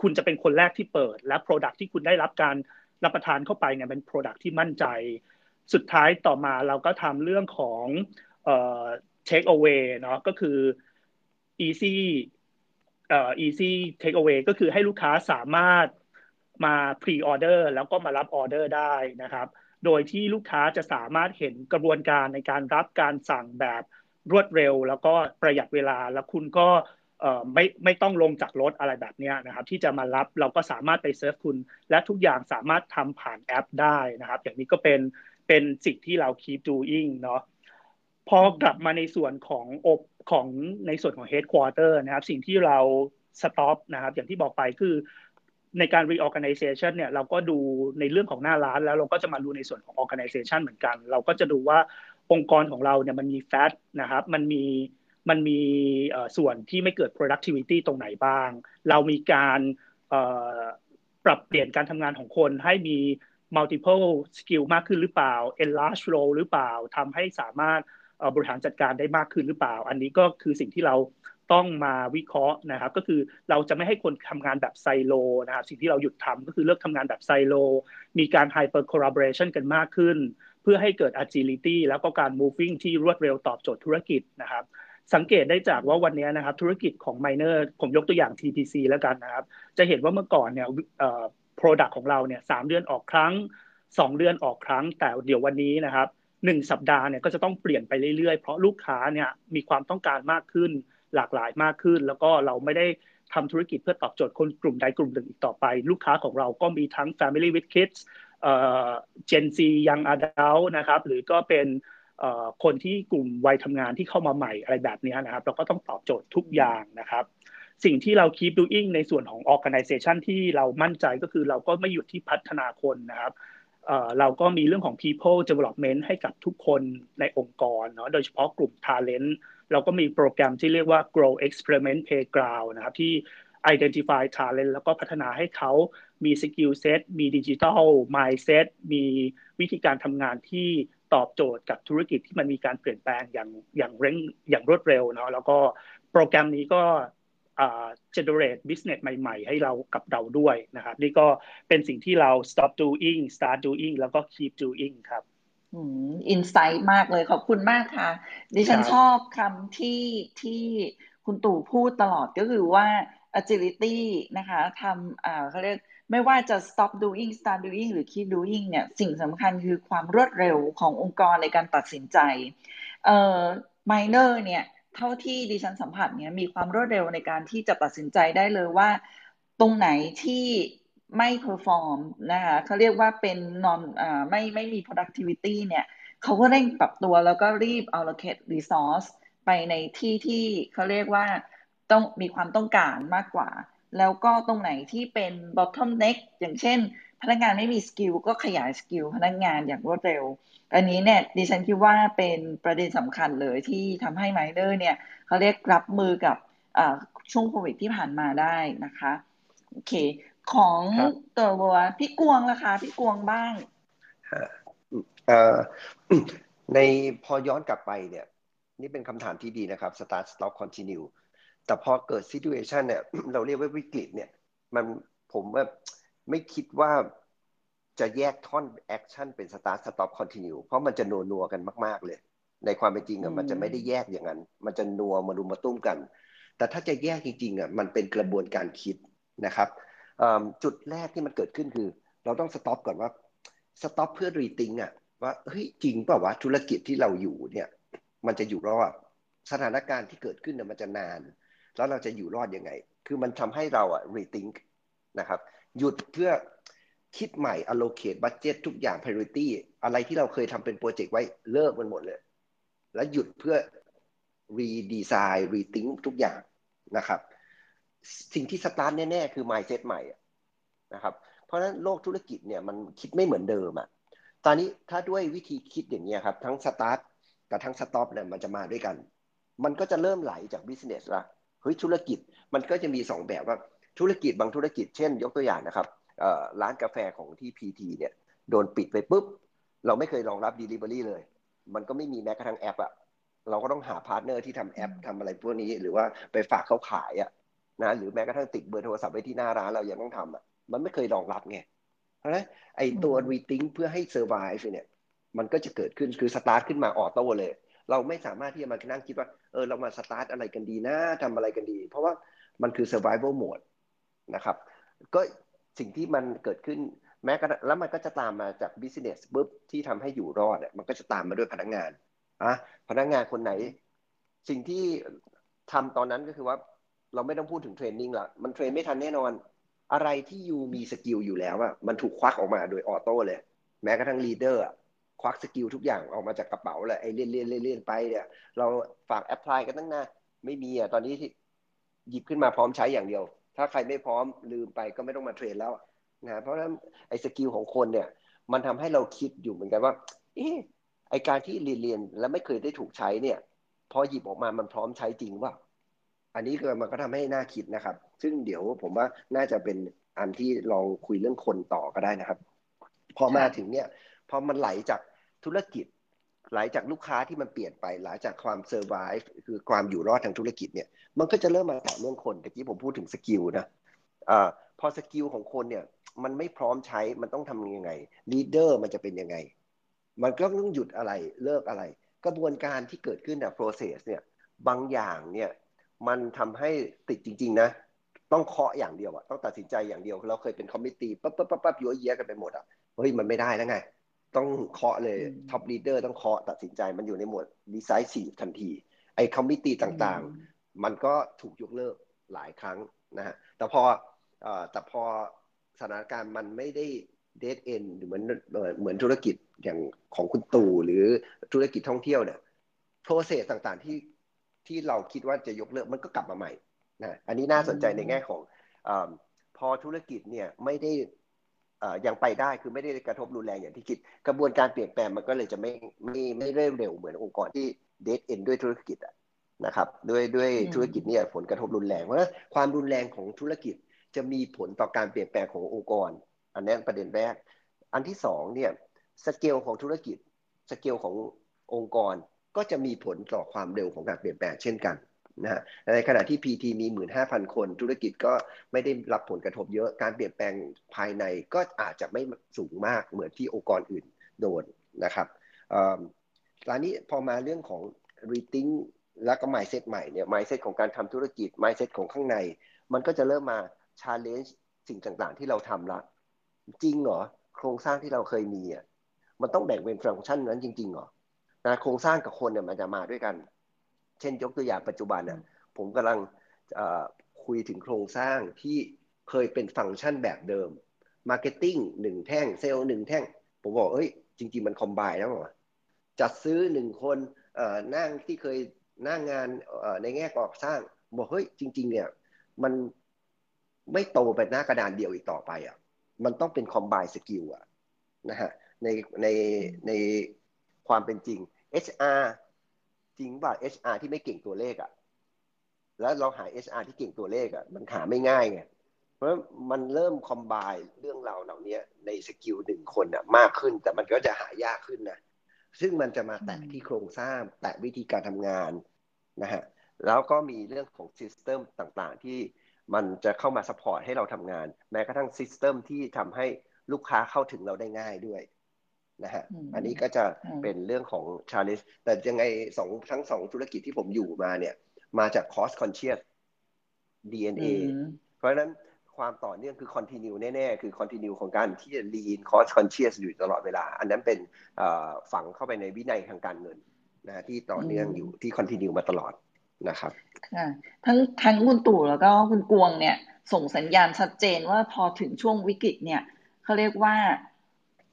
คุณจะเป็นคนแรกที่เปิดและ product ที่คุณได้รับการรับประทานเข้าไปเนี่ยเป็น product ที่มั่นใจสุดท้ายต่อมาเราก็ทำเรื่องของtake away เนาะก็คือ easy take away ก็คือให้ลูกค้าสามารถมา pre order แล้วก็มารับออเดอร์ได้นะครับโดยที่ลูกค้าจะสามารถเห็นกระบวนการในการรับการสั่งแบบรวดเร็วแล้วก็ประหยัดเวลาแล้วคุณก็ไม่ต้องลงจากรถอะไรแบบนี้นะครับที่จะมารับเราก็สามารถไปเซิร์ฟคุณและทุกอย่างสามารถทำผ่านแอปได้นะครับอย่างนี้ก็เป็นสิ่งที่เรา keep doing เนาะพอกลับมาในส่วนของในส่วนของ headquarter นะครับสิ่งที่เรา stop นะครับอย่างที่บอกไปคือ ในการ reorganization เนี่ยเราก็ดูในเรื่องของหน้าร้านแล้วเราก็จะมาดูในส่วนของ organization เหมือนกันเราก็จะดูว่าองค์กรของเราเนี่ยมันมี fat นะครับมันมีส่วนที่ไม่เกิด productivity ตรงไหนบ้างเรามีการปรับเปลี่ยนการทำงานของคนให้มี multiple skill มากขึ้นหรือเปล่า enlarge role หรือเปล่าทำให้สามารถบริหารจัดการได้มากขึ้นหรือเปล่าอันนี้ก็คือสิ่งที่เราต้องมาวิเคราะห์นะครับก็คือเราจะไม่ให้คนทำงานแบบไซโลนะครับสิ่งที่เราหยุดทำก็คือเลิกทำงานแบบไซโลมีการ hyper collaboration กันมากขึ้นเพื่อให้เกิด agility แล้วก็การ moving ที่รวดเร็วตอบโจทย์ธุรกิจนะครับสังเกตได้จากว่าวันนี้นะครับธุรกิจของ Minor ผมยกตัวอย่าง TPC แล้วกันนะครับจะเห็นว่าเมื่อก่อนเนี่ยproduct ของเราเนี่ย3เดือนออกครั้ง2เดือนออกครั้งแต่เดี๋ยววันนี้นะครับ1สัปดาห์เนี่ยก็จะต้องเปลี่ยนไปเรื่อยๆเพราะลูกค้าเนี่ยมีความต้องการมากขึ้นหลากหลายมากขึ้นแล้วก็เราไม่ได้ทำธุรกิจเพื่อตอบโจทย์คนกลุ่มใดกลุ่มหนึ่งอีกต่อไปลูกค้าของเราก็มีทั้ง Family with Kids Gen Z Young Adult นะครับหรือก็เป็นคนที่กลุ่มวัยทำงานที่เข้ามาใหม่อะไรแบบนี้นะครับเราก็ต้องตอบโจทย์ทุกอย่างนะครับสิ่งที่เรา keep doing ในส่วนของ organization ที่เรามั่นใจก็คือเราก็ไม่หยุดที่พัฒนาคนนะครับเราก็มีเรื่องของ people development ให้กับทุกคนในองค์กรเนาะโดยเฉพาะกลุ่ม talent เราก็มีโปรแกรมที่เรียกว่า Grow Experiment Playground นะครับที่ identify talent แล้วก็พัฒนาให้เขามี skill set มี digital mindset มีวิธีการทำงานที่ตอบโจทย์กับธุรกิจที่มันมีการเปลี่ยนแปลงอย่างรวดเร็วเนาะแล้วก็โปรแกรมนี้ก็generate business ใหม่ๆให้เรากับเราด้วยนะครับนี่ก็เป็นสิ่งที่เรา stop doing start doing แล้วก็ keep doing ครับinsight มากเลยขอบคุณมากค่ะดิฉันชอบคำที่คุณตู่พูดตลอดก็คือว่า agility นะคะทำเขาเรียกไม่ว่าจะ stop doing start doing หรือ keep doing เนี่ยสิ่งสำคัญคือความรวดเร็วขององค์กรในการตัดสินใจMinor เนี่ยเท่าที่ดิฉันสัมผัสเนี่ยมีความรวดเร็วในการที่จะตัดสินใจได้เลยว่าตรงไหนที่ไม่เพอร์ฟอร์มนะคะเขาเรียกว่าเป็น non ไม่มี productivity เนี่ยเขาก็เร่งปรับตัวแล้วก็รีบ allocate resource ไปในที่ที่เขาเรียกว่าต้องมีความต้องการมากกว่าแล้วก็ตรงไหนที่เป็น bottom neck อย่างเช่นพนักงานไม่มีสกิลก็ขยายสกิลพนักงานอย่างรวดเร็วอันนี้เนี่ยดิฉันคิดว่าเป็นประเด็นสำคัญเลยที่ทำให้ Minor เนี่ยเขาเรียกรับมือกับช่วงโควิดที่ผ่านมาได้นะคะโอเคของตัวพี่กวงล่ะคะพี่กวงบ้างในพอย้อนกลับไปเนี่ยนี่เป็นคำถามที่ดีนะครับ start stop continue แต่พอเกิด situation เนี่ยเราเรียกว่าวิกฤตเนี่ยมันผมว่าไม่คิดว่าจะแยกท่อนแอคชั่นเป็น start stop continue เพราะมันจะนัวๆกันมากๆเลยในความเป็นจริงอ่ะมันจะไม่ได้แยกอย่างนั้นมันจะนัวมารุมมาตุ้มกันแต่ถ้าจะแยกจริงๆอ่ะมันเป็นกระบวนการคิดนะครับจุดแรกที่มันเกิดขึ้นคือเราต้อง stop ก่อนว่า stop เพื่อ rethink อ่ะว่าเฮ้ยจริงป่ะวะธุรกิจที่เราอยู่เนี่ยมันจะอยู่รอดสถานการณ์ที่เกิดขึ้นเนี่ยมันจะนานแล้วเราจะอยู่รอดยังไงคือมันทำให้เราอ่ะ rethink นะครับหยุดเพื่อคิดใหม่ allocate budget ทุกอย่าง priority อะไรที่เราเคยทำเป็นโปรเจกต์ไว้เลิกมันหมดเลยแล้วหยุดเพื่อ redesign rethink ทุกอย่างนะครับสิ่งที่สตาร์ทแน่ๆคือ mindset ใหม่นะครับเพราะฉะนั้นโลกธุรกิจเนี่ยมันคิดไม่เหมือนเดิมอ่ะตอนนี้ถ้าด้วยวิธีคิดอย่างนี้ครับทั้งสตาร์ทกับทั้งสต็อปเนี่ยมันจะมาด้วยกันมันก็จะเริ่มไหลจาก business ละเฮ้ยธุรกิจมันก็จะมีสองแบบว่าธุรกิจบางธุรกิจเช่นยกตัวอย่างนะครับร้านกาแฟของที่ PT เนี่ยโดนปิดไปปุ๊บเราไม่เคยรองรับ delivery เลยมันก็ไม่มีแม้กระทั่งแอปอ่ะเราก็ต้องหาพาร์ทเนอร์ที่ทำแอปทำอะไรพวกนี้หรือว่าไปฝากเขาขายอ่ะนะหรือแม้กระทั่งติดเบอร์โทรศัพท์ไว้ที่หน้าร้านเรายังต้องทำอ่ะมันไม่เคยรองรับไงเพราะฉะนั้นไอ้ตัว rethink เพื่อให้ survive เนี่ยมันก็จะเกิดขึ้นคือ start ขึ้นมาออโต้เลยเราไม่สามารถที่จะมานั่งคิดว่าเรามา start อะไรกันดีนะทำอะไรกันดีเพราะว่ามันคือ survival mode นะครับก็สิ่งที่มันเกิดขึ้นแม้กระทั่งแล้วมันก็จะตามมาจาก business ปุ๊บที่ทำให้อยู่รอดเนี่ยมันก็จะตามมาด้วยพนักงานพนักงานคนไหนสิ่งที่ทำตอนนั้นก็คือว่าเราไม่ต้องพูดถึงเทรนนิ่งละมันเทรนไม่ทันแน่นอนอะไรที่อยู่มีสกิลอยู่แล้วอ่ะมันถูกควักออกมาโดยออโต้เลยแม้กระทั่งลีดเดอร์ควักสกิลทุกอย่างออกมาจากกระเป๋าเลยไอ้เล่นไปเนี่ยเราฝากแอพพลายกันตั้งนานไม่มีอ่ะตอนนี้หยิบขึ้นมาพร้อมใช้อย่างเดียว ถ้าใครไม่พร้อมลืมไปก็ไม่ต้องมาเทรนแล้วนะเพราะฉะนั้นไอ้สกิลของคนเนี่ยมันทำให้เราคิดอยู่เหมือนกันว่าเอ๊ะไอ้การที่เรียนแล้วไม่เคยได้ถูกใช้เนี่ยพอหยิบออกมามันพร้อมใช้จริงป่ะอันนี้ก็มันก็ทำให้น่าคิดนะครับซึ่งเดี๋ยวผมว่าน่าจะเป็นอันที่ลองคุยเรื่องคนต่อก็ได้นะครับพอมาถึงเนี่ยพอมันไหลจากธุรกิจไหลจากลูกค้าที่มันเปลี่ยนไปไหลจากความเซอร์ไวฟ์คือความอยู่รอดทางธุรกิจเนี่ยมันก็จะเริ่มมาแตะเรื่องคนเมื่อกี้ผมพูดถึงสกิลนะพอสกิลของคนเนี่ยมันไม่พร้อมใช้มันต้องทำยังไงลีดเดอร์มันจะเป็นยังไงมันก็ต้องหยุดอะไรเลิกอะไรกระบวนการที่เกิดขึ้นเนี่ย process เนี่ยบางอย่างเนี่ยมันทำให้ติดจริงๆนะต้องเคาะอย่างเดียวอะต้องตัดสินใจอย่างเดียวเราเคยเป็นคอมมิตตี้ปั๊บปั๊บปั๊บปั๊บยั่วเยี้ยกันไปหมดอะเฮ้ยมันไม่ได้แล้วไงต้องเคาะเลยท็อปลีดเดอร์ต้องเคาะตัดสินใจมันอยู่ในหมวดดีไซน์4ทันทีไอ้คอมมิตตี้ต่างๆมันก็ถูกยกเลิกหลายครั้งนะฮะแต่พอสถานการณ์มันไม่ได้เดดเอนด์เหมือนธุรกิจอย่างของคุณตู่หรือธุรกิจท่องเที่ยวเนี่ยโปรเซสต่างๆที่เราคิดว่าจะยกเลิกมันก็กลับมาใหม่นะอันนี้น่าสนใจในแง่ของพอธุรกิจเนี่ยไม่ได้ยังไปได้คือไม่ได้กระทบรุนแรงอย่างที่คิดกระบวนการเปลี่ยนแปลงมันก็เลยจะไม่เร็วเหมือนองค์กรที่เดดเอนด์ด้วยธุรกิจนะครับด้วยธุรกิจเนี่ยผลกระทบรุนแรงเพราะฉะนั้นความรุนแรงของธุรกิจจะมีผลต่อการเปลี่ยนแปลงขององค์กรอันนี้ประเด็นแรกอันที่สองเนี่ยสเกลของธุรกิจสเกลขององค์กรก็จะมีผลต่อความเร็วของการเปลี่ยนแปลงเช่นกันนะฮะในขณะที่ PT มี 15,000 คนธุรกิจก็ไม่ได้รับผลกระทบเยอะการเปลี่ยนแปลงภายในก็อาจจะไม่สูงมากเหมือนที่องค์กรอื่นโดนนะครับตอนนี้พอมาเรื่องของ Rethink แล้วก็ Mindset ใหม่เนี่ย Mindset ของการทำธุรกิจ Mindset ของข้างในมันก็จะเริ่มมา Challenge สิ่งต่างๆที่เราทำละจริงเหรอโครงสร้างที่เราเคยมีอ่ะมันต้องแบ่งเป็นฟังก์ชันนั้นจริงๆเหรอนะโครงสร้างกับคนเนี่ยมันจะมาด้วยกันเช่นยกตัวอย่างปัจจุบันน่ะผมกำลังคุยถึงโครงสร้างที่เคยเป็นฟังก์ชันแบบเดิมมาร์เก็ตติ้ง1แท่งเซลล์1แท่งผมบอกเอ้ยจริงๆมันคอมไบน์แล้วว่ะจัดซื้อ1คนนั่งที่เคยนั่งงานในแง่ก่อสร้างบอกเฮ้ยจริงๆเนี่ยมันไม่โตไปหน้ากระดานเดียวอีกต่อไปอ่ะมันต้องเป็นคอมไบน์สกิลอ่ะนะฮะในความเป็นจริง HR จริงป่ะ HR ที่ไม่เก่งตัวเลขอ่ะแล้วเราหา HR ที่เก่งตัวเลขอ่ะมันหาไม่ง่ายไงเพราะมันเริ่มคอมไบน์เรื่องราวเหล่านี้ในสกิล1คนน่ะมากขึ้นแต่มันก็จะหายากขึ้นนะซึ่งมันจะมาแตะที่โครงสร้างแตะวิธีการทำงานนะฮะแล้วก็มีเรื่องของซิสเต็มต่างๆที่มันจะเข้ามาซัพพอร์ตให้เราทำงานแม้กระทั่งซิสเต็มที่ทำให้ลูกค้าเข้าถึงเราได้ง่ายด้วยนะฮะอันนี้ก็จะเป็นเรื่องของ challenge แต่ยังไงทั้ง2ธุรกิจที่ผมอยู่มาเนี่ยมาจาก cost conscious DNA เพราะฉะนั้นความต่อเนื่องคือ continue แน่ๆคือ continue ของการที่จะ lean cost conscious อยู่ตลอดเวลาอันนั้นเป็นฝังเข้าไปในวินัยทางการเงินนะที่ต่อเนื่องอยู่ที่ continue มาตลอดนะครับทั้งคุณตู่แล้วก็คุณกวงเนี่ยส่งสัญญาณชัดเจนว่าพอถึงช่วงวิกฤตเนี่ยเขาเรียกว่า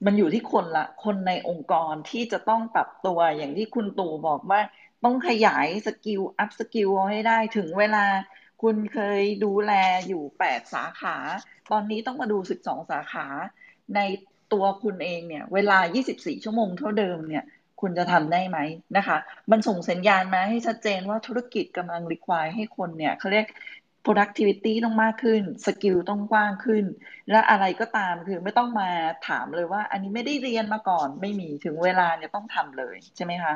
มันอยู่ที่คนละคนในองค์กรที่จะต้องปรับตัวอย่างที่คุณตู่บอกว่าต้องขยายสกิลอัพสกิลให้ได้ถึงเวลาคุณเคยดูแลอยู่8สาขาตอนนี้ต้องมาดู12สาขาในตัวคุณเองเนี่ยเวลา24ชั่วโมงเท่าเดิมเนี่ยคุณจะทำได้ไหมนะคะมันส่งสัญญาณมาให้ชัดเจนว่าธุรกิจกำลัง require ให้คนเนี่ยเขาเรียก productivity ต้องมากขึ้นสกิลต้องกว้างขึ้นและอะไรก็ตามคือไม่ต้องมาถามเลยว่าอันนี้ไม่ได้เรียนมาก่อนไม่มีถึงเวลาเนี่ยต้องทำเลยใช่ไหมคะ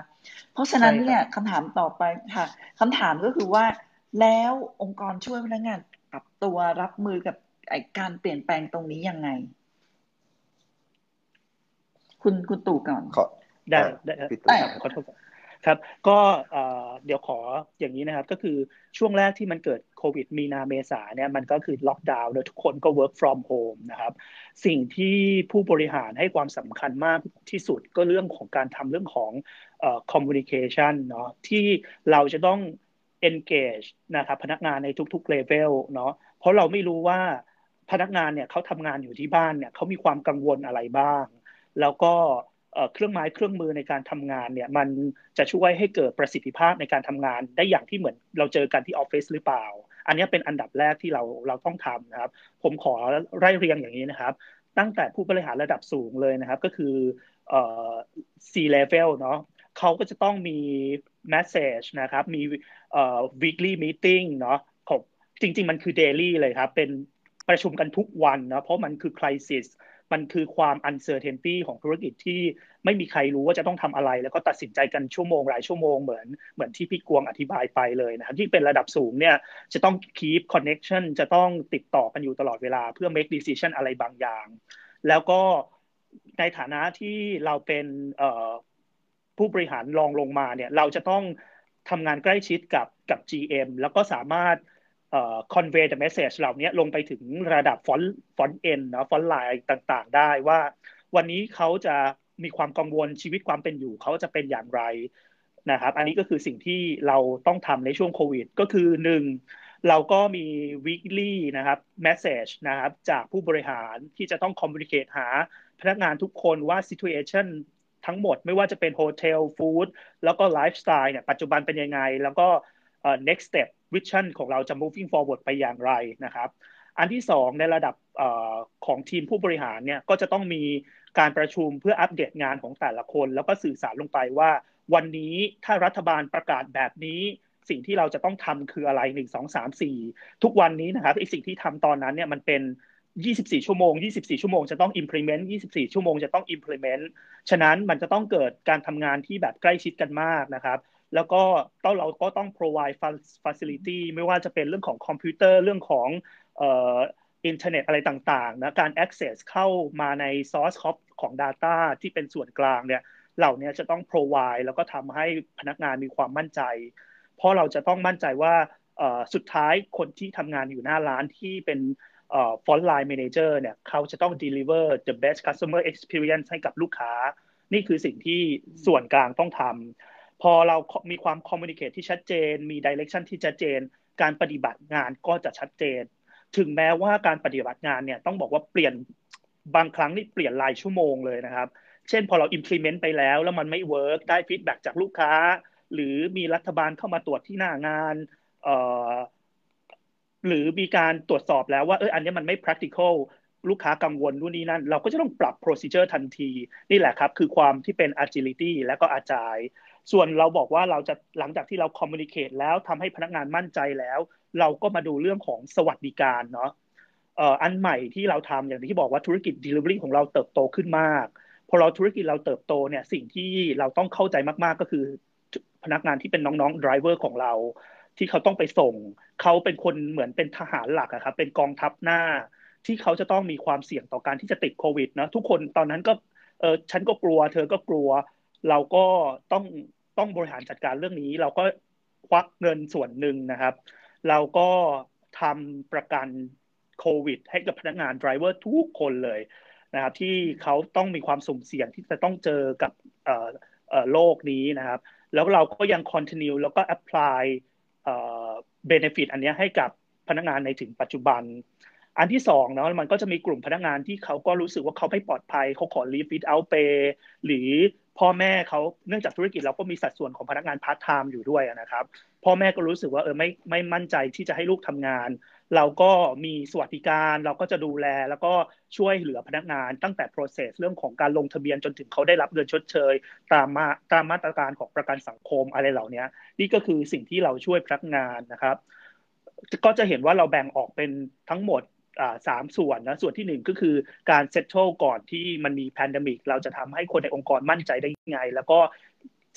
เพราะฉะนั้นเนี่ยคำถามต่อไปค่ะคำถามก็คือว่าแล้วองค์กรช่วยพนักงานปรับตัวรับมือกับการเปลี่ยนแปลงตรงนี้ยังไงคุณตู่ก่อนได้ครับก็เดี๋ยวขออย่างนี้นะครับก็คือช่วงแรกที่มันเกิดโควิดมีนาเมษาเนี่ยมันก็คือล็อกดาวน์โดยทุกคนก็ work from home นะครับสิ่งที่ผู้บริหารให้ความสำคัญมากที่สุดก็เรื่องของการทำเรื่องของcommunication เนาะที่เราจะต้อง engage นะครับพนักงานในทุกๆ level เนาะเพราะเราไม่รู้ว่าพนักงานเนี่ยเขาทำงานอยู่ที่บ้านเนี่ยเขามีความกังวลอะไรบ้างแล้วก็เครื่องไม้เครื่องมือในการทำงานเนี่ยมันจะช่วยให้เกิดประสิทธิภาพในการทำงานได้อย่างที่เหมือนเราเจอกันที่ออฟฟิศหรือเปล่า อันนี้เป็นอันดับแรกที่เราต้องทำนะครับผมขอไล่เรียงอย่างนี้นะครับตั้งแต่ผู้บริหารระดับสูงเลยนะครับก็คือC-level เนาะเขาก็จะต้องมี message นะครับมีweekly meeting เนาะของจริงๆมันคือ daily เลยครับเป็นประชุมกันทุกวันนะเพราะมันคือ crisis มันคือความ uncertainty ของธุรกิจที่ไม่มีใครรู้ว่าจะต้องทำอะไรแล้วก็ตัดสินใจกันชั่วโมงรายชั่วโมงเหมือนที่พี่กวงอธิบายไปเลยนะครับที่เป็นระดับสูงเนี่ยจะต้อง keep connection จะต้องติดต่อกันอยู่ตลอดเวลาเพื่อ make decision อะไรบางอย่างแล้วก็ในฐานะที่เราเป็นผู้บริหารรองลงมาเนี่ยเราจะต้องทำงานใกล้ชิดกับ GM แล้วก็สามารถconvey the message เหล่านี้ลงไปถึงระดับfont end นะ font line ต่างๆได้ว่าวันนี้เขาจะมีความกังวลชีวิตความเป็นอยู่เขาจะเป็นอย่างไรนะครับอันนี้ก็คือสิ่งที่เราต้องทำในช่วงโควิดก็คือ1เราก็มี weekly นะครับ message นะครับจากผู้บริหารที่จะต้อง communicate หาพนักงานทุกคนว่า situation ทั้งหมดไม่ว่าจะเป็น hotel food แล้วก็ lifestyle เนี่ยปัจจุบันเป็นยังไงแล้วก็ next step vision ของเราจะ moving forward ไปอย่างไรนะครับอันที่2ในระดับของทีมผู้บริหารเนี่ยก็จะต้องมีการประชุมเพื่ออัปเดตงานของแต่ละคนแล้วก็สื่อสารลงไปว่าวันนี้ถ้ารัฐบาลประกาศแบบนี้สิ่งที่เราจะต้องทำคืออะไร1 2 3 4ทุกวันนี้นะครับไอ้สิ่งที่ทำตอนนั้นเนี่ยมันเป็น24ชั่วโมง24ชั่วโมงจะต้อง implement 24ชั่วโมงจะต้อง implement ฉะนั้นมันจะต้องเกิดการทำงานที่แบบใกล้ชิดกันมากนะครับแล้วก็เราก็ต้อง provide facility ไม่ว่าจะเป็นเรื่องของคอมพิวเตอร์เรื่องของอินเทอร์เน็ตอะไรต่างๆนะการ access เข้ามาใน source hub ของ data ที่เป็นส่วนกลางเนี่ยเหล่านี้จะต้อง provide แล้วก็ทำให้พนักงานมีความมั่นใจเพราะเราจะต้องมั่นใจว่าสุดท้ายคนที่ทำงานอยู่หน้าร้านที่เป็นfront line manager เนี่ยเขาจะต้อง deliver the best customer experience ให้กับลูกค้านี่คือสิ่งที่ส่วนกลางต้องทำพอเรามีความ communicate ที่ชัดเจนมี direction ที่ชัดเจนการปฏิบัติงานก็จะชัดเจนถึงแม้ว่าการปฏิบัติงานเนี่ยต้องบอกว่าเปลี่ยนบางครั้งนี่เปลี่ยนรายชั่วโมงเลยนะครับเช่นพอเรา implement ไปแล้วมันไม่ work ได้ feedback จากลูกค้าหรือมีรัฐบาลเข้ามาตรวจที่หน้างานหรือมีการตรวจสอบแล้วว่าอันนี้มันไม่ practical ลูกค้ากังวลนู่นนี่นั่นเราก็จะต้องปรับ procedure ทันทีนี่แหละครับคือความที่เป็น agility และก็ agileส่วนเราบอกว่าเราจะหลังจากที่เรา communicate แล้วทำให้พนักงานมั่นใจแล้วเราก็มาดูเรื่องของสวัสดิการเนาะอันใหม่ที่เราทำอย่างที่บอกว่าธุรกิจ delivery ของเราเติบโตขึ้นมากพอเราธุรกิจเราเติบโตเนี่ยสิ่งที่เราต้องเข้าใจมากๆก็คือพนักงานที่เป็นน้องๆ driver ของเราที่เขาต้องไปส่งเขาเป็นคนเหมือนเป็นทหารหลักอะครับเป็นกองทัพหน้าที่เขาจะต้องมีความเสี่ยงต่อการที่จะติดโควิดนะทุกคนตอนนั้นก็ฉันก็กลัวเธอก็กลัวเราก็ต้องบริหารจัดการเรื่องนี้เราก็ควักเงินส่วนหนึ่งนะครับเราก็ทำประกันโควิดให้กับพนักงานไดรเวอร์ทุกคนเลยนะครับที่เขาต้องมีความสุ่มเสี่ยงที่จะต้องเจอกับโรคนี้นะครับแล้วเราก็ยัง continue แล้วก็ apply benefit อันนี้ให้กับพนักงานในถึงปัจจุบันอันที่2เนาะมันก็จะมีกลุ่มพนักงานที่เขาก็รู้สึกว่าเขาไม่ปลอดภัยเขาขอ leave without pay หรือพ่อแม่เขาเนื่องจากธุรกิจเราก็มีสัดส่วนของพนักงานพาร์ทไทม์อยู่ด้วยนะครับพ่อแม่ก็รู้สึกว่าไม่มั่นใจที่จะให้ลูกทำงานเราก็มีสวัสดิการเราก็จะดูแลแล้วก็ช่วยเหลือพนักงานตั้งแต่ process เรื่องของการลงทะเบียนจนถึงเขาได้รับเงินชดเชยตามมาตรการของประกันสังคมอะไรเหล่านี้นี่ก็คือสิ่งที่เราช่วยพนักงานนะครับก็จะเห็นว่าเราแบ่งออกเป็นทั้งหมด3ส่วนนะส่วนที่1ก็คือการเซตเทิลก่อนที่มันมีแพนเดมิกเราจะทำให้คนในองค์กรมั่นใจได้ยังไงแล้วก็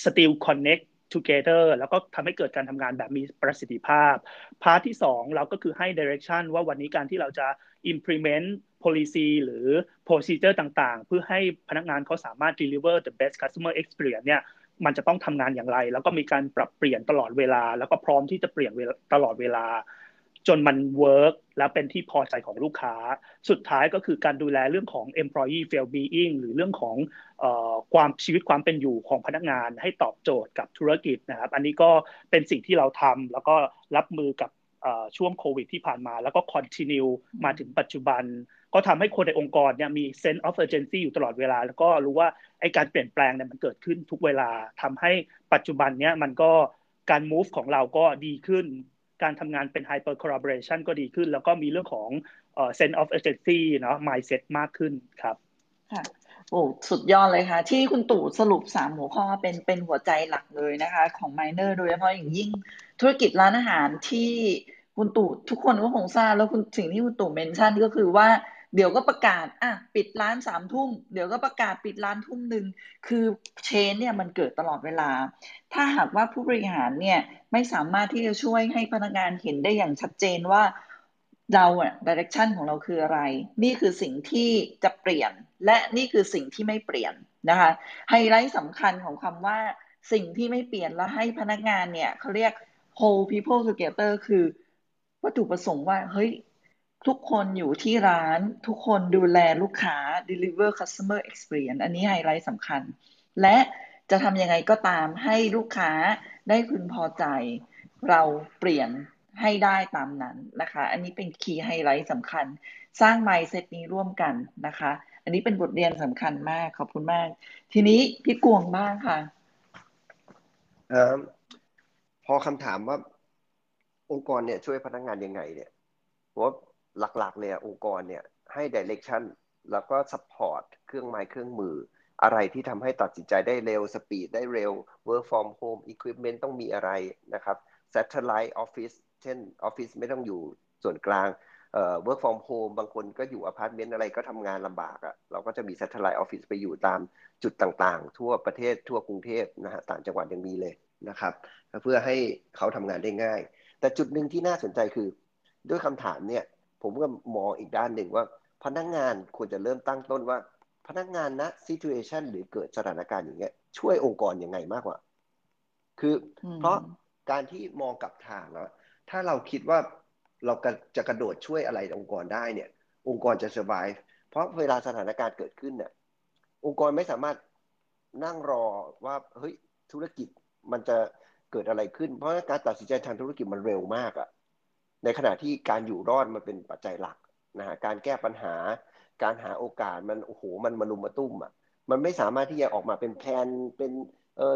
สติลคอนเนคทูเกเดอร์แล้วก็ทำให้เกิดการทำงานแบบมีประสิทธิภาพพาร์ทที่2เราก็คือให้ direction ว่าวันนี้การที่เราจะ implement policy หรือ procedure ต่างๆเพื่อให้พนักงานเขาสามารถ deliver the best customer experience เนี่ยมันจะต้องทำงานอย่างไรแล้วก็มีการปรับเปลี่ยนตลอดเวลาแล้วก็พร้อมที่จะเปลี่ยนตลอดเวลาจนมันเวิร์กแล้วเป็นที่พอใจของลูกค้าสุดท้ายก็คือการดูแลเรื่องของ employee well-being หรือเรื่องของความชีวิตความเป็นอยู่ของพนักงานให้ตอบโจทย์กับธุรกิจนะครับอันนี้ก็เป็นสิ่งที่เราทำแล้วก็รับมือกับช่วงโควิดที่ผ่านมาแล้วก็ continue มาถึงปัจจุบันก็ทำให้คนในองค์กรเนี่ยมี sense of urgency อยู่ตลอดเวลาแล้วก็รู้ว่าไอ้การเปลี่ยนแปลงเนี่ยมันเกิดขึ้นทุกเวลาทำให้ปัจจุบันเนี่ยมันก็การ move ของเราก็ดีขึ้น การทำงานเป็น hyper collaboration ก็ดีขึ้นแล้วก็มีเรื่องของ sense of urgency เนาะ mindset มากขึ้นครับค่ะโอ้สุดยอดเลยค่ะที่คุณตู่สรุป3หัวข้อเป็นหัวใจหลักเลยนะคะของ Minor โดยเฉพาะอย่างยิ่งธุรกิจร้านอาหารที่คุณตู่ทุกคนก็คงทราบแล้วคุณสิ่งที่คุณตู่เมนชั่นก็คือว่าเดี๋ยวก็ประกาศปิดร้าน 3 ทุ่มเดี๋ยวก็ประกาศปิดร้านทุ่มนึงคือเชนเนี่ยมันเกิดตลอดเวลาถ้าหากว่าผู้บริหารเนี่ยไม่สามารถที่จะช่วยให้พนักงานเห็นได้อย่างชัดเจนว่าเราดิเรกชันของเราคืออะไรนี่คือสิ่งที่จะเปลี่ยนและนี่คือสิ่งที่ไม่เปลี่ยนนะคะไฮไลท์สำคัญของคำว่าสิ่งที่ไม่เปลี่ยนแล้วให้พนักงานเนี่ยเขาเรียก whole people together คือวัตถุประสงค์ว่าเฮ้ยทุกคนอยู่ที่ร้านทุกคนดูแลลูกค้า deliver customer experience อันนี้ไฮไลท์สำคัญและจะทำยังไงก็ตามให้ลูกค้าได้พึงพอใจเราเปลี่ยนให้ได้ตามนั้นนะคะอันนี้เป็นคีย์ไฮไลท์สำคัญสร้าง mindset นี้ร่วมกันนะคะอันนี้เป็นบทเรียนสำคัญมากขอบคุณมากทีนี้พี่กวงบ้างค่ะพอคำถามว่าองค์กรเนี่ยช่วยพนักงานยังไงเนี่ยผมว่าหลักๆเลยองค์กรเนี่ยให้ direction แล้วก็ support เครื่องไม้เครื่องมืออะไรที่ทำให้ตัดสินใจได้เร็วสปีดได้เร็ว work from home equipment ต้องมีอะไรนะครับ satellite office เช่นออฟฟิศไม่ต้องอยู่ส่วนกลางwork from home บางคนก็อยู่อพาร์ตเมนต์อะไรก็ทำงานลำบากอ่ะเราก็จะมี satellite office ไปอยู่ตามจุดต่างๆทั่วประเทศทั่วกรุงเทพนะฮะต่างจังหวัดยังมีเลยนะครับเพื่อให้เขาทำงานได้ง่ายแต่จุดหนึ่งที่น่าสนใจคือด้วยคำถามเนี่ยผมก็มองอีกด้านหนึ่งว่าพนักงานควรจะเริ่มตั้งต้นว่าพนักงานณ situation หรือเกิดสถานการณ์อย่างเงี้ยช่วยองค์กรยังไงมากกว่าคือเพราะการที่มองกลับทางแล้วถ้าเราคิดว่าเราจะกระโดดช่วยอะไรองค์กรได้เนี่ยองค์กรจะ survive เพราะเวลาสถานการณ์เกิดขึ้นเนี่ยองค์กรไม่สามารถนั่งรอว่าเฮ้ยธุรกิจมันจะเกิดอะไรขึ้นเพราะการตัดสินใจทางธุรกิจมันเร็วมากอะในขณะที่การอยู่รอดมันเป็นปัจจัยหลักนะฮะการแก้ปัญหาการหาโอกาสมันโอ้โหมันมาลุมมาตุ้มอะมันไม่สามารถที่จะออกมาเป็นแผนเป็น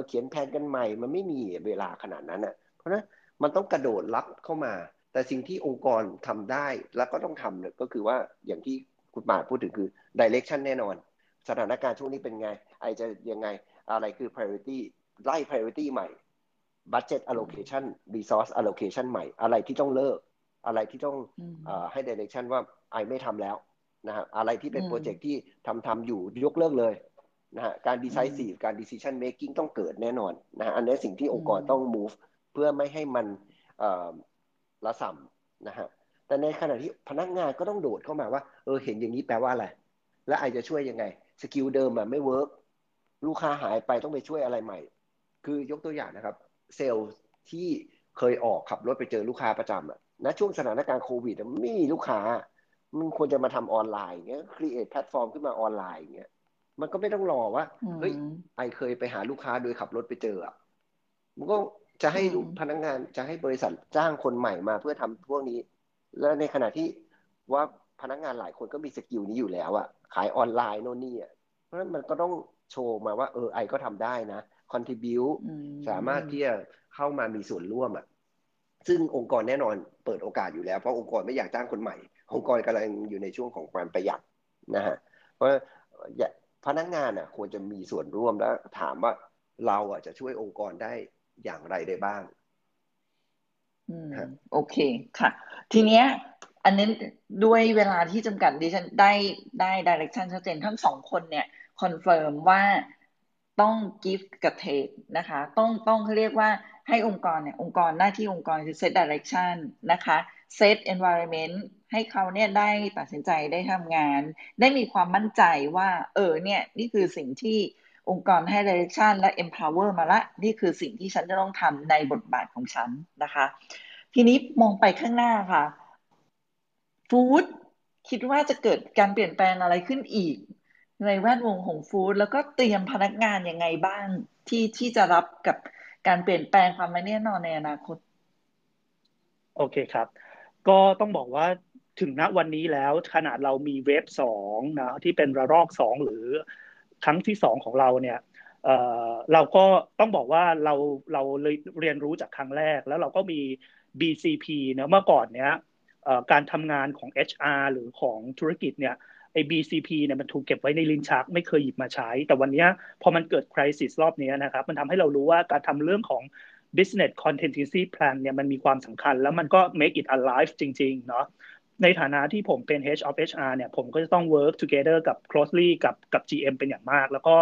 เขียนแผนกันใหม่มันไม่มีเวลาขนาดนั้นอะเพราะฉะนั้นมันต้องกระโดดรับเข้ามาแต่สิ่งที่องค์กรทำได้แล้วก็ต้องทำเนี่ยก็คือว่าอย่างที่คุณป่าพูดถึงคือ direction แน่นอนสถานการณ์ช่วงนี้เป็นไงไอจะยังไงอะไรคือ priority ไล่ priority ใหม่budget allocation resource allocation ใหม่อะไรที่ต้องเลิกอะไรที่ต้องให้ direction ว่าไอไม่ทำแล้วนะฮะอะไรที่เป็นโปรเจกต์ที่ทำอยู่ยกเลิกเลยนะฮะการ decisive การ decision making ต้องเกิดแน่นอนนะฮะอันนี้สิ่งที่องค์กรต้อง move เพื่อไม่ให้มันละส่ำนะฮะแต่ในขณะที่พนักงานก็ต้องโดดเข้ามาว่าเห็นอย่างนี้แปลว่าอะไรและไอจะช่วยยังไงสกิลเดิมมันไม่เวิร์กลูกค้าหายไปต้องไปช่วยอะไรใหม่คือยกตัวอย่างนะครับเซลล์ที่เคยออกขับรถไปเจอลูกค้าประจำอ่ะนะช่วงสถานการณ์โควิดมันไม่มีลูกค้ามันควรจะมาทำออนไลน์เงี้ย create แพลตฟอร์มขึ้นมาออนไลน์เงี้ยมันก็ไม่ต้องรอว่าเฮ้ยไอเคยไปหาลูกค้าโดยขับรถไปเจออ่ะมันก็จะให้พนักงานจะให้บริษัทจ้างคนใหม่มาเพื่อทำพวกนี้และในขณะที่ว่าพนักงานหลายคนก็มีสกิลนี้อยู่แล้วอ่ะขายออนไลน์โน่นนี่อ่ะเพราะฉะนั้นมันก็ต้องโชว์มาว่าไอก็ทำได้นะ contribute สามารถที่จะเข้ามามีส่วนร่วมอ่ะซึ่งองค์กรแน่นอนเปิดโอกาสอยู่แล้วเพราะองค์กรไม่อยากจ้างคนใหม่องค์กรกำลังอยู่ในช่วงของการประหยัดนะฮะเพราะพนักงานอ่ะควรจะมีส่วนร่วมแล้วถามว่าเราอ่ะจะช่วยองค์กรได้อย่างไรได้บ้างโอเคค่ะทีเนี้ยอันนี้ด้วยเวลาที่จำกัดดิฉันได้ direction ชัดเจนทั้งสองคนเนี่ยคอนเฟิร์มว่าต้อง give กับ take นะคะต้องเขาเรียกว่าให้องค์กรเนี่ยองค์กรหน้าที่องค์กรคือ set direction นะคะ set environment ให้เขาเนี่ยได้ตัดสินใจได้ทำงานได้มีความมั่นใจว่าเนี่ยนี่คือสิ่งที่องค์กรให้ direction และ empower มาละนี่คือสิ่งที่ฉันจะต้องทำในบทบาทของฉันนะคะทีนี้มองไปข้างหน้าค่ะฟู้ดคิดว่าจะเกิดการเปลี่ยนแปลงอะไรขึ้นอีกในแวดวงของฟู้ดแล้วก็เตรียมพนักงานยังไงบ้างที่จะรับกับการเปลี่ยนแปลงความไม่แน่นอนในอนาคตโอเคครับก็ต้องบอกว่าถึงณวันนี้แล้วขนาดเรามีเวฟ2นะที่เป็นระลอก2หรือครั้งที่2ของเราเนี่ย เราก็ต้องบอกว่าเราเรียนรู้จากครั้งแรกแล้วเราก็มี BCP นะเมื่อก่อนเนี้ยการทำงานของ HR หรือของธุรกิจเนี่ยไอ้ BCP เนี่ยมันถูกเก็บไว้ในลิ้นชักไม่เคยหยิบมาใช้แต่วันนี้พอมันเกิด crisis รอบนี้นะครับมันทำให้เรารู้ว่าการทำเรื่องของ business contingency plan เนี่ยมันมีความสำคัญแล้วมันก็ make it alive จริงๆเนาะในฐานะที่ผมเป็น Head of HR เนี่ยผมก็จะต้อง work together กับ closely กับ GM เป็นอย่างมากแล้วก็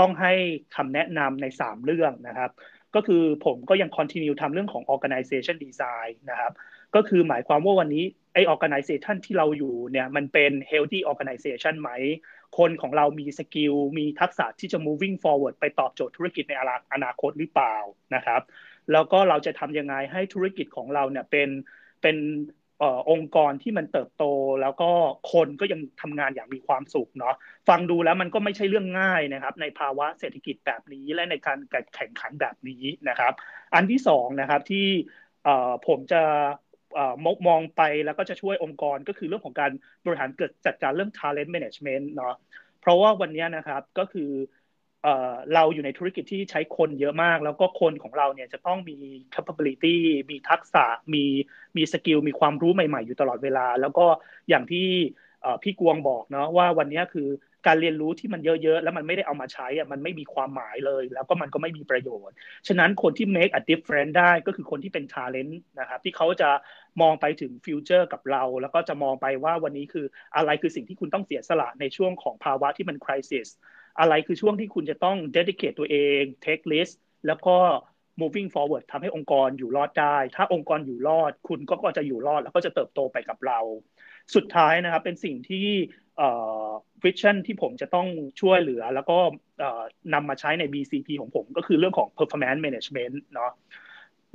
ต้องให้คำแนะนำใน3เรื่องนะครับก็คือผมก็ยัง continue ทำเรื่องของ organization design นะครับก็คือหมายความว่าวันนี้ไอ้ organization ที่เราอยู่เนี่ยมันเป็น healthy organization ไหมคนของเรามีสกิลมีทักษะที่จะ moving forward ไปตอบโจทย์ธุรกิจในอนาคตหรือเปล่านะครับแล้วก็เราจะทำยังไงให้ธุรกิจของเราเนี่ยเป็นองค์กรที่มันเติบโตแล้วก็คนก็ยังทำงานอย่างมีความสุขเนาะฟังดูแล้วมันก็ไม่ใช่เรื่องง่ายนะครับในภาวะเศรษฐกิจแบบนี้และในการแข่งขันแบบนี้นะครับอันที่สองนะครับที่ผมจะมองไปแล้วก็จะช่วยองค์กรก็คือเรื่องของการบริหารจัดการเรื่อง talent management เนาะเพราะว่าวันนี้นะครับก็คือเราอยู่ในธุรกิจที่ใช้คนเยอะมากแล้วก็คนของเราเนี่ยจะต้องมี capability มีทักษะมีสกิลมีความรู้ใหม่ๆอยู่ตลอดเวลาแล้วก็อย่างที่พี่กวงบอกเนาะว่าวันนี้คือการเรียนรู้ที่มันเยอะๆแล้วมันไม่ได้เอามาใช้อ่ะมันไม่มีความหมายเลยแล้วก็มันก็ไม่มีประโยชน์ฉะนั้นคนที่ make a difference ได้ก็คือคนที่เป็น talent นะครับที่เขาจะมองไปถึง future กับเราแล้วก็จะมองไปว่าวันนี้คืออะไรคือสิ่งที่คุณต้องเสียสละในช่วงของภาวะที่มัน crisisอะไรคือช่วงที่คุณจะต้อง dedicate ตัวเอง take risk แล้วก็ moving forward ทำให้องค์กรอยู่รอดได้ถ้าองค์กรอยู่รอดคุณก็จะอยู่รอดแล้วก็จะเติบโตไปกับเราสุดท้ายนะครับเป็นสิ่งที่vision ที่ผมจะต้องช่วยเหลือแล้วก็นำมาใช้ใน BCP ของผมก็คือเรื่องของ performance management เนาะ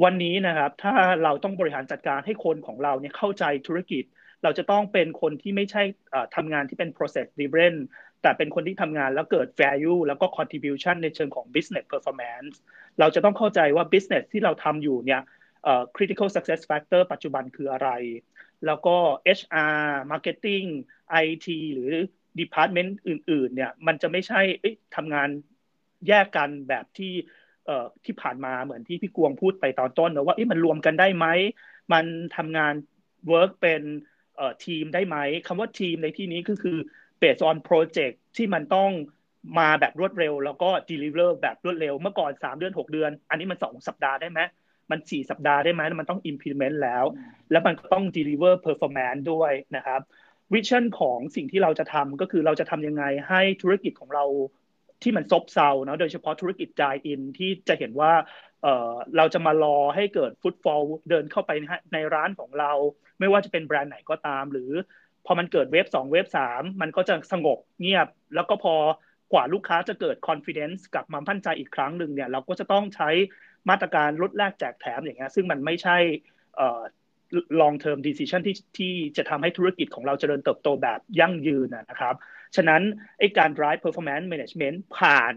วันนี้นะครับถ้าเราต้องบริหารจัดการให้คนของเราเนี่ยเข้าใจธุรกิจเราจะต้องเป็นคนที่ไม่ใช่ทำงานที่เป็น process drivenแต่เป็นคนที่ทำงานแล้วเกิด value แล้วก็ contribution ในเชิงของ business performance เราจะต้องเข้าใจว่า business ที่เราทำอยู่เนี่ยcritical success factor ปัจจุบันคืออะไรแล้วก็ HR marketing IT หรือ department อื่นๆเนี่ยมันจะไม่ใช่ทำงานแยกกันแบบที่ผ่านมาเหมือนที่พี่กวงพูดไปตอนต้นนะว่ามันรวมกันได้ไหมมันทำงาน work เป็นทีมได้ไหมคำว่าทีมในที่นี้คือbased on project ที่มันต้องมาแบบรวดเร็วแล้วก็ deliver แบบรวดเร็วเมื่อก่อน3เดือน6เดือนอันนี้มัน2สัปดาห์ได้ไหมมัน4สัปดาห์ได้ไหมมันต้อง implement แล้วมันก็ต้อง deliver performance ด้วยนะครับ vision ของสิ่งที่เราจะทำก็คือเราจะทำยังไงให้ธุรกิจของเราที่มันซบเซาเนาะโดยเฉพาะธุรกิจ dine in ที่จะเห็นว่าเราจะมารอให้เกิด footfall เดินเข้าไปในร้านของเราไม่ว่าจะเป็นแบรนด์ไหนก็ตามหรือพอมันเกิดเวฟ2เวฟ3มันก็จะสงบเงียบแล้วก็พอกว่าลูกค้าจะเกิด confidence กลับมามั่นใจอีกครั้งหนึ่งเนี่ยเราก็จะต้องใช้มาตรการลดแลกแจกแถมอย่างเงี้ยซึ่งมันไม่ใช่long term decision ที่จะทำให้ธุรกิจของเราเจริญเติบโตแบบยั่งยืนนะครับฉะนั้นไอ้การ drive performance management ผ่าน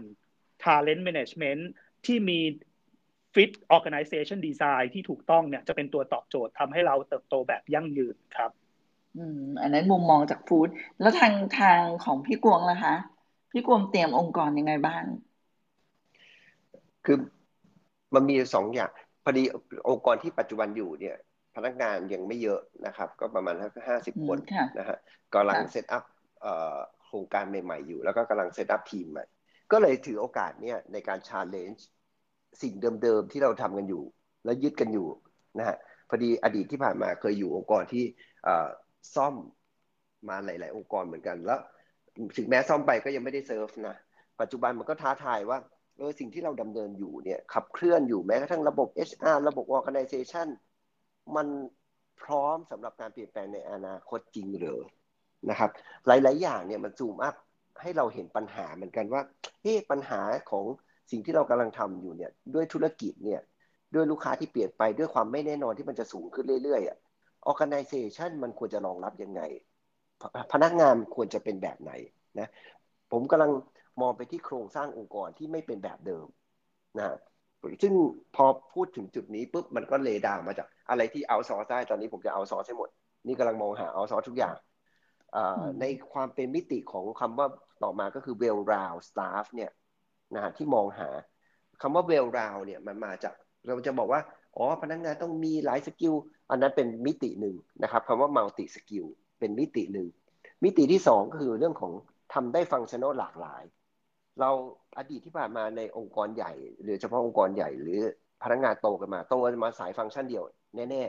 talent management ที่มี fit organization design ที่ถูกต้องเนี่ยจะเป็นตัวตอบโจทย์ทำให้เราเติบโตแบบยั่งยืนครับอันนั้นมุมมองจากฟู้ดแล้วทางของพี่กวงล่ะคะพี่กวงเตรียมองค์กรยังไงบ้างคือมันมีสองอย่างพอดีองค์กรที่ปัจจุบันอยู่เนี่ยพนักงานยังไม่เยอะนะครับก็ประมาณ50คนนะฮะกำลังเซตอัพโครงการใหม่ๆอยู่แล้วก็กำลังเซตอัพทีมใหม่ก็เลยถือโอกาสเนี่ยในการชาเลนจ์สิ่งเดิมๆที่เราทำกันอยู่และยึดกันอยู่นะฮะพอดีอดีตที่ผ่านมาเคยอยู่องค์กรที่ซ่อมมาหลายๆองค์กรเหมือนกันแล้วถึงแม้ซ่อมไปก็ยังไม่ได้เซิร์ฟนะปัจจุบันมันก็ท้าทายว่าสิ่งที่เราดำเนินอยู่เนี่ยขับเคลื่อนอยู่แม้กระทั่งระบบ HR ระบบ Organization มันพร้อมสำหรับการเปลี่ยนแปลงในอนาคตจริงหรือนะครับหลายๆอย่างเนี่ยมันซูมอัพให้เราเห็นปัญหาเหมือนกันว่าปัญหาของสิ่งที่เรากำลังทำอยู่เนี่ยด้วยธุรกิจเนี่ยด้วยลูกค้าที่เปลี่ยนไปด้วยความไม่แน่นอนที่มันจะสูงขึ้นเรื่อยๆorganization มันควรจะรองรับยังไงพนักงานควรจะเป็นแบบไหนนะผมกำลังมองไปที่โครงสร้างองค์กรที่ไม่เป็นแบบเดิมนะซึ่งพอพูดถึงจุดนี้ปุ๊บมันก็เลดามาจากอะไรที่เอาซอร์สได้ตอนนี้ผมจะเอาซอร์สให้หมดนี่กำลังมองหาเอาซอร์สทุกอย่างในความเป็นมิติของคำว่าต่อมาก็คือ well round staff เนี่ย นะฮะที่มองหาคำว่า well round เนี่ยมันมาจากเราจะบอกว่าอ๋อพนักงานต้องมีหลายสกิลอันนั้นเป็นมิติหนึ่งนะครับคำว่า multi skill เป็นมิติหนึ่งมิติที่สองก็คือเรื่องของทำได้ฟังก์ชันอลหลากหลายเราอดีตที่ผ่านมาในองค์กรใหญ่หรือเฉพาะองค์กรใหญ่หรือพนักงานโตกันมาสายฟังก์ชันเดียวแน่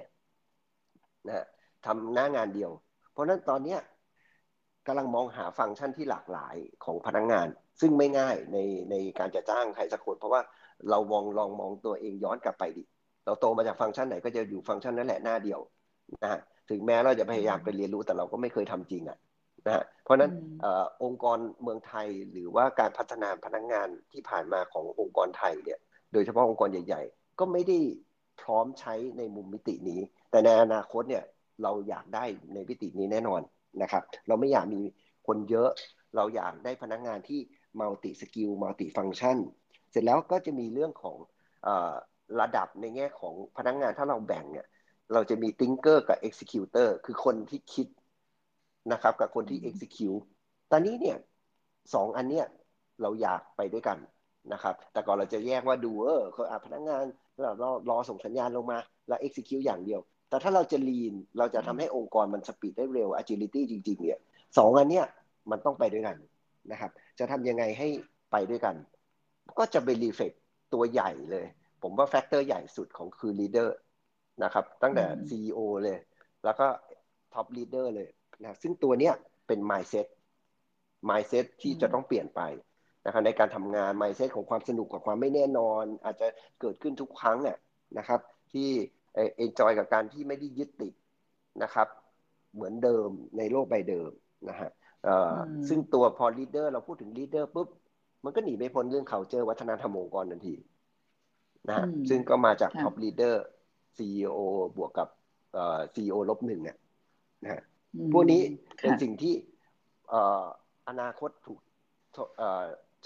ๆนะทำหน้างานเดียวเพราะนั้นตอนนี้กำลังมองหาฟังก์ชันที่หลากหลายของพนักงานซึ่งไม่ง่ายในการจะจ้างใครสักคนเพราะว่าเราลองมองตัวเองย้อนกลับไปดิเราโตมาจากฟังก์ชันไหนก็จะอยู่ฟังก์ชันนั้นแหละหน้าเดียวนะถึงแม้เราจะพยายามไปเรียนรู้แต่เราก็ไม่เคยทำจริงอ่ะนะเพราะนั้นองค์กรเมืองไทยหรือว่าการพัฒนาพนักงานที่ผ่านมาขององค์กรไทยเนี่ยโดยเฉพาะองค์กรใหญ่ๆก็ไม่ได้พร้อมใช้ในมุมมิตินี้แต่ในอนาคตเนี่ยเราอยากได้ในมิตินี้แน่นอนนะครับเราไม่อยากมีคนเยอะเราอยากได้พนักงานที่มัลติสกิลมัลติฟังก์ชันเสร็จแล้วก็จะมีเรื่องของระดับในแง่ของพนักงานถ้าเราแบ่งเนี่ยเราจะมี Thinker กับ Executor คือคนที่คิดนะครับกับคนที่ execute ตอนนี้เนี่ยสองอันเนี้ยเราอยากไปด้วยกันนะครับแต่ก่อนเราจะแยกว่าดูเขาพนักงานเรารอส่งสัญญาณลงมาแล้ว execute อย่างเดียวแต่ถ้าเราจะ lean เราจะทำให้องค์กรมัน speed ได้เร็ว agility จริงๆเนี่ยสองอันเนี้ยมันต้องไปด้วยกันนะครับจะทำยังไงให้ไปด้วยกันก็จะเป็น reflect ตัวใหญ่เลยผมว่า factor ใหญ่สุดของคือ leader นะครับตั้งแต่ CEO เลยแล้วก็ top leader เลยนะซึ่งตัวเนี้ยเป็น mindset ที่จะต้องเปลี่ยนไปนะครับในการทำงาน mindset ของความสนุกกับความไม่แน่นอนอาจจะเกิดขึ้นทุกครั้งเนี่ยนะครับที่ enjoy กับการที่ไม่ได้ยึดติดนะครับเหมือนเดิมในโลกใบเดิมนะฮะซึ่งตัวพอ leader เราพูดถึง leader ปุ๊บมันก็หนีไม่พ้นเรื่อง culture วัฒนธรรมองค์กรทันทีนะฮะซึ่งก็มาจาก top leader CEO บวกกับCEO ลบหนึ่งเนี่ยนะฮะพวกนี้เป็นสิ่งที่อนาคตถูก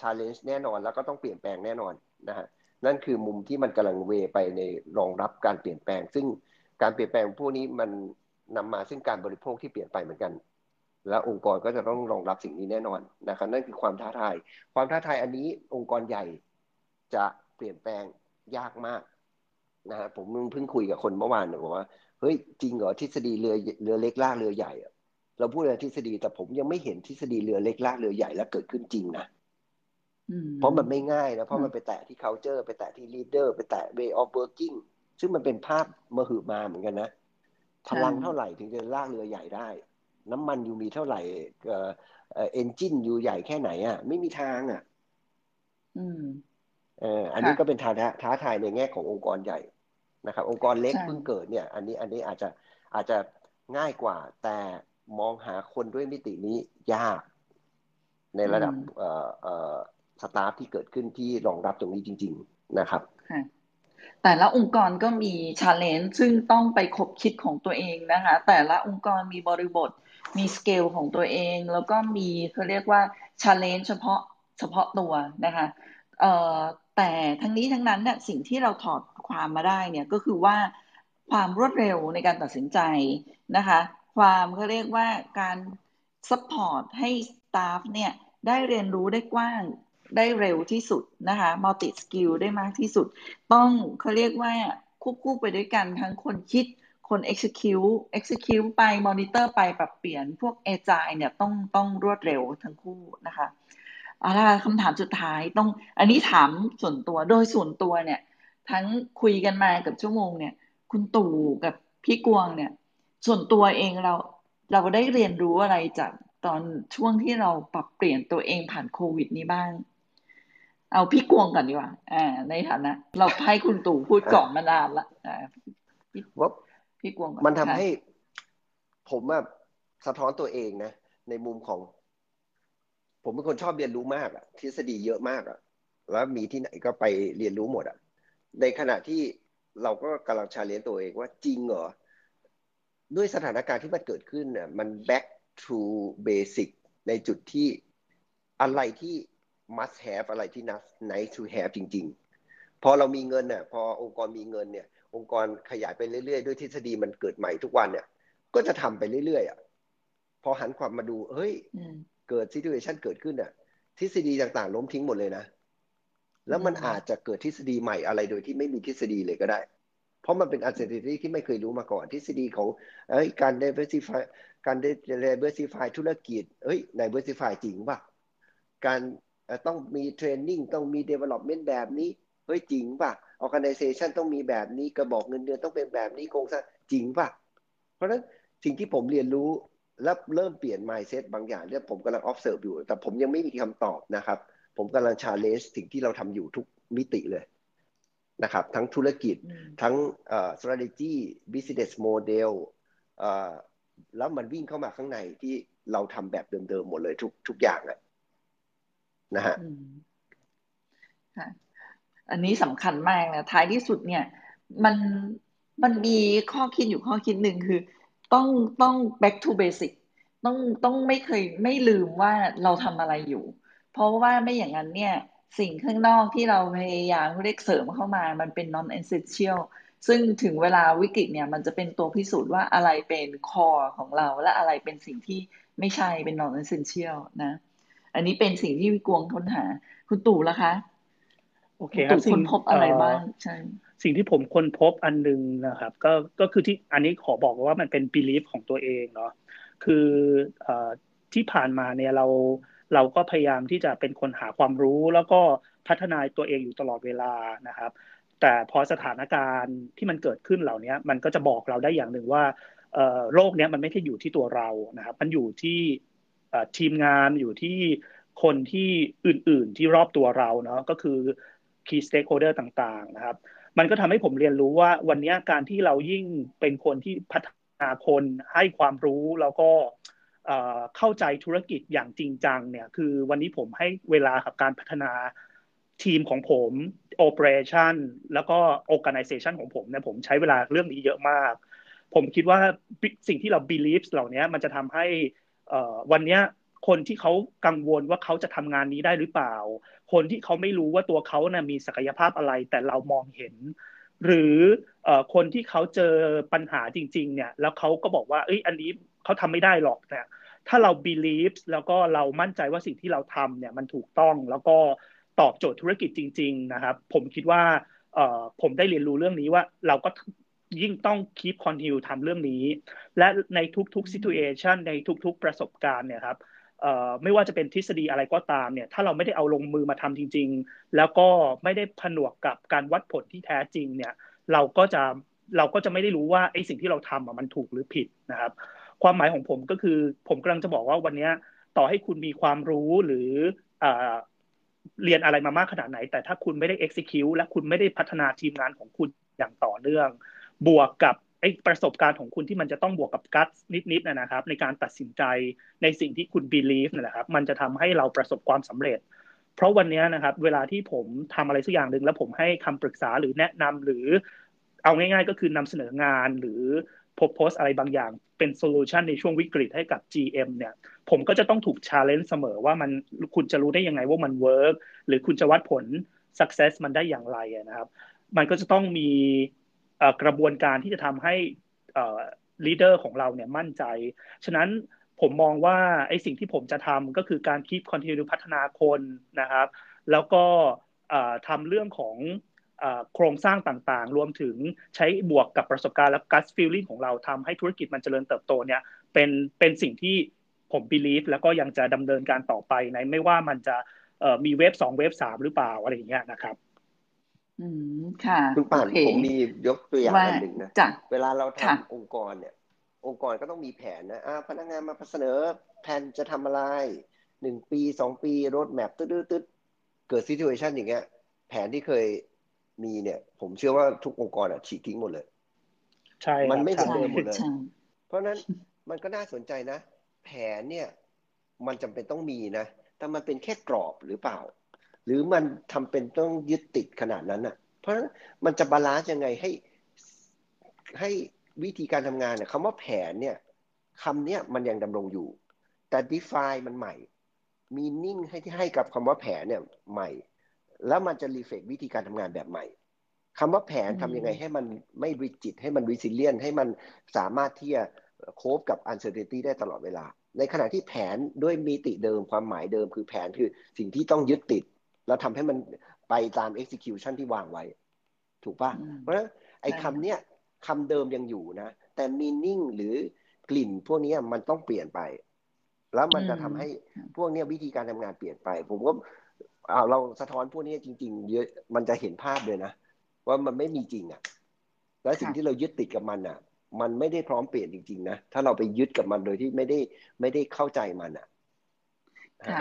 challenge แน่นอนแล้วก็ต้องเปลี่ยนแปลงแน่นอนนะฮะนั่นคือมุมที่มันกำลังเวไปในรองรับการเปลี่ยนแปลงซึ่งการเปลี่ยนแปลงพวกนี้มันนำมาซึ่งการบริโภคที่เปลี่ยนไปเหมือนกันและองค์กรก็จะต้องรองรับสิ่งนี้แน่นอนนะครับนั่นคือความท้าทายอันนี้องค์กรใหญ่จะเปลี่ยนแปลงยากมากนะฮะผมเพิ่งคุยกับคนเมื่อวานบอกว่าเฮ้ยจริงเหรอทฤษฎีเรือเล็กลากเรือใหญ่เราพูดในทฤษฎีแต่ผมยังไม่เห็นทฤษฎีเรือเล็กลากเรือใหญ่แล้วเกิดขึ้นจริงนะเพราะมันไม่ง่ายนะเพราะมันไปแตะที่ culture ไปแตะที่ leader ไปแตะ way of working ซึ่งมันเป็นภาพมหึมาเหมือนกันนะพลังเท่าไหร่ถึงจะลากเรือใหญ่ได้น้ำมันอยู่มีเท่าไหร่engine อยู่ใหญ่แค่ไหนอ่ะไม่มีทางอ่ะอันนี้ก็เป็นท้าทายในแง่ขององค์กรใหญ่นะครับองค์กรเล็กเพิ่งเกิดเนี่ยอันนี้อาจจะง่ายกว่าแต่มองหาคนด้วยมิตินี้ยากในระดับสตาฟที่เกิดขึ้นที่รองรับตรงนี้จริงๆนะครับแต่ละองค์กรก็มี challenge ซึ่งต้องไปคบคิดของตัวเองนะคะแต่ละองค์กรมีบริบทมีสเกลของตัวเองแล้วก็มีเขาเรียกว่า challenge เฉพาะตัวนะคะแต่ทั้งนี้ทั้งนั้นเนี่ยสิ่งที่เราถอดความมาได้เนี่ยก็คือว่าความรวดเร็วในการตัดสินใจนะคะความเขาเรียกว่าการซัพพอร์ตให้สตาฟเนี่ยได้เรียนรู้ได้กว้างได้เร็วที่สุดนะคะมัลติสกิลได้มากที่สุดต้องเขาเรียกว่าควบคู่ไปด้วยกันทั้งคนคิดคน execute ไป monitor ไปปรับเปลี่ยนพวก agile เนี่ยต้องรวดเร็วทั้งคู่นะคะเอาล่ะคำถามสุดท้ายต้องอันนี้ถามส่วนตัวโดยส่วนตัวเนี่ยทั้งคุยกันมากับชั่วโมงเนี่ยคุณตู่กับพี่กวงเนี่ยส่วนตัวเองเราได้เรียนรู้อะไรจากตอนช่วงที่เราปรับเปลี่ยนตัวเองผ่านโควิดนี้บ้างเอาพี่กวงก่อนดีกว่าในฐานะเราให้คุณตู่พูดก่อนมานานละพี่กวงมันทำให้ผมแบบสะท้อนตัวเองนะในมุมของผมเป็นคนชอบเรียนรู้มากอ่ะทฤษฎีเยอะมากอ่ะแล้วมีที่ไหนก็ไปเรียนรู้หมดอ่ะในขณะที่เราก็กำลังchallengeตัวเองว่าจริงเหรอด้วยสถานการณ์ที่มันเกิดขึ้นน่ะมัน back to basic ในจุดที่อะไรที่ must have อะไรที่ nice to have จริงๆพอเรามีเงินน่ะพอองค์กรมีเงินเนี่ยองค์กรขยายไปเรื่อยๆด้วยทฤษฎีมันเกิดใหม่ทุกวันเนี่ยก็จะทำไปเรื่อยๆอ่ะพอหันกลับมาดูเฮ้ยเกิด situation เกิดขึ้นน่ะทฤษฎีต่างๆล้มทิ้งหมดเลยนะ แล้วมันอาจจะเกิดทฤษฎีใหม่อะไรโดยที่ไม่มีทฤษฎีเลยก็ได้เพราะมันเป็น uncertainty ที่ไม่เคยรู้มาก่อนทฤษฎีของการ diversify ธุรกิจdiversify จริงป่ะการต้องมีเทรนนิ่งต้องมี development แบบนี้จริงป่ะ organization ต้องมีแบบนี้กระบอกเงินเดือนต้องเป็นแบบนี้โครงสร้างจริงป่ะเพราะฉะนั้นสิ่งที่ผมเรียนรู้และเริ่มเปลี่ยน mindset บางอย่างเนี่ยผมกำลัง observe อยู่แต่ผมยังไม่มีคำตอบนะครับผมกำลัง challenge สิ่งที่เราทำอยู่ทุกมิติเลยนะครับทั้งธุรกิจทั้งstrategy business model แล้วมันวิ่งเข้ามาข้างในที่เราทำแบบเดิมๆหมดเลยทุกอย่างเลยนะฮะอันนี้สำคัญมากนะท้ายที่สุดเนี่ยมันมีข้อคิดอยู่ข้อคิดหนึ่งคือต้อง back to basic ต้องไม่เคยไม่ลืมว่าเราทำอะไรอยู่เพราะว่าไม่อย่างนั้นเนี่ยสิ่งข้างนอกที่เราพยายามเรียกเสริมเข้ามามันเป็น non essential ซึ่งถึงเวลาวิกฤตเนี่ยมันจะเป็นตัวพิสูจน์ว่าอะไรเป็น core ของเราและอะไรเป็นสิ่งที่ไม่ใช่เป็น non essential นะอันนี้เป็นสิ่งที่กวงค้นหาคุณตู่ล่ะคะโอเคครับคุณพบอะไรบ้างใช่สิ่งที่ผมค้นพบอันนึงนะครับก็คือที่อันนี้ขอบอกว่ามันเป็น belief ของตัวเองเนาะคือที่ผ่านมาเนี่ยเราก็พยายามที่จะเป็นคนหาความรู้แล้วก็พัฒนาตัวเองอยู่ตลอดเวลานะครับแต่พอสถานการณ์ที่มันเกิดขึ้นเหล่านี้มันก็จะบอกเราได้อย่างหนึ่งว่าโรคเนี้ยมันไม่ได้อยู่ที่ตัวเรานะครับมันอยู่ที่ทีมงานอยู่ที่คนที่อื่นๆที่รอบตัวเราเนาะก็คือ key stakeholder ต่างๆนะครับมันก็ทำให้ผมเรียนรู้ว่าวันนี้การที่เรายิ่งเป็นคนที่พัฒนาคนให้ความรู้แล้วก็เข้าใจธุรกิจอย่างจริงจังเนี่ยคือวันนี้ผมให้เวลากับการพัฒนาทีมของผมโอเปอเรชั่นแล้วก็ออร์แกไนเซชันของผมเนี่ยผมใช้เวลาเรื่องนี้เยอะมากผมคิดว่าสิ่งที่เรา beliefs เหล่านี้มันจะทำให้วันนี้คนที่เขากังวลว่าเขาจะทำงานนี้ได้หรือเปล่าคนที่เขาไม่รู้ว่าตัวเขาเนี่ยมีศักยภาพอะไรแต่เรามองเห็นหรือคนที่เขาเจอปัญหาจริงๆเนี่ยแล้วเขาก็บอกว่าอันนี้เขาทำไม่ได้หรอกเนี่ยถ้าเรา believe แล้วก็เรามั่นใจว่าสิ่งที่เราทำเนี่ยมันถูกต้องแล้วก็ตอบโจทย์ธุรกิจจริงๆนะครับผมคิดว่าผมได้เรียนรู้เรื่องนี้ว่าเราก็ยิ่งต้อง keep continue ทำเรื่องนี้และในทุกๆ situation ในทุกๆประสบการณ์เนี่ยครับไม่ว่าจะเป็นทฤษฎีอะไรก็ตามเนี่ยถ้าเราไม่ได้เอาลงมือมาทำจริงๆแล้วก็ไม่ได้ผนวกกับการวัดผลที่แท้จริงเนี่ยเราก็จะไม่ได้รู้ว่าไอ้สิ่งที่เราทำมันถูกหรือผิดนะครับความหมายของผมก็คือผมกำลังจะบอกว่าวันนี้ต่อให้คุณมีความรู้หรือเรียนอะไรมามากขนาดไหนแต่ถ้าคุณไม่ได้ execute และคุณไม่ได้พัฒนาทีมงานของคุณอย่างต่อเนื่องบวกกับไอ้ประสบการณ์ของคุณที่มันจะต้องบวกกับกั๊ดนิดๆนะครับในการตัดสินใจในสิ่งที่คุณ believe นั่นแหละครับมันจะทำให้เราประสบความสำเร็จเพราะวันนี้นะครับเวลาที่ผมทำอะไรสักอย่างนึงแล้วผมให้คำปรึกษาหรือแนะนำหรือเอาง่ายๆก็คือนำเสนองานหรือโพสต์อะไรบางอย่างเป็น solution ในช่วงวิกฤตให้กับ GM เนี่ยผมก็จะต้องถูก challenge เสมอว่ามันคุณจะรู้ได้ยังไงว่ามัน work หรือคุณจะวัดผล success มันได้อย่างไรนะครับมันก็จะต้องมีกระบวนการที่จะทำให้ลีดเดอร์ของเราเนี่ยมั่นใจฉะนั้นผมมองว่าไอ้สิ่งที่ผมจะทำก็คือการ keep continue พัฒนาคนนะครับแล้วก็ทำเรื่องของโครงสร้างต่างๆรวมถึงใช้บวกกับประสบการณ์และ gut feeling ของเราทำให้ธุรกิจมันเจริญเติบโตเนี่ยเป็นสิ่งที่ผม believe แล้วก็ยังจะดำเนินการต่อไปในไม่ว่ามันจะมีเวฟ2เวฟ3หรือเปล่าอะไรอย่างเงี้ยนะครับค่ะคุณป่าน okay. ผมมียกตัวอย่างอันหนึ่งนะเวลาเราทำองค์กรเนี่ยองค์กรก็ต้องมีแผนนะพนักงานมาเสนอแผนจะทำอะไร1ปี2ปีโรดแมปตึ๊ดๆเกิดซิทูเอชั่นอย่างเงี้ยแผนที่เคยมีเนี่ยผมเชื่อว่าทุกองค์กรอ่ะฉีกทิ้งหมดเลยใช่มันไม่เหมือนเดิมหมดเลยเพราะนั้นมันก็น่าสนใจนะแผนเนี่ยมันจำเป็นต้องมีนะแต่มันเป็นแค่กรอบหรือเปล่าหรือมันทำเป็นต้องยึดติดขนาดนั้นน่ะเพราะฉะนั้นมันจะบาลานซ์ยังไงให้วิธีการทำงานเนี่ยคำว่าแผนเนี่ยคำเนี้ยมันยังดำรงอยู่แต่ define มันใหม่ meaning ให้กับคำว่าแผนเนี่ยใหม่แล้วมันจะ reflect วิธีการทำงานแบบใหม่คำว่าแผนทำยังไงให้มันไม่ rigid ให้มัน resilient ให้มันสามารถที่จะ cope กับ uncertainty ได้ตลอดเวลาในขณะที่แผนด้วยมิติเดิมความหมายเดิมคือแผนคือสิ่งที่ต้องยึดติดแล้วทำให้มันไป ไปตาม execution ที่วางไว้ถูกป่ะเพราะฉะนั้นไอ้คำเนี้ยคำเดิมยังอยู่นะแต่ meaning หรือกลิ่นพวกนี้มันต้องเปลี่ยนไปแล้วมันจะทำให้พวกนี้วิธีการทำงานเปลี่ยนไปผมก็เราสะท้อนพวกนี้จริงๆเยอะมันจะเห็นภาพเลยนะว่ามันไม่มีจริงอ่ะแล้วสิ่งที่เรายึดติดกับมันอ่ะมันไม่ได้พร้อมเปลี่ยนจริงๆนะถ้าเราไปยึดกับมันโดยที่ไม่ได้เข้าใจมันอ่ะค่ะ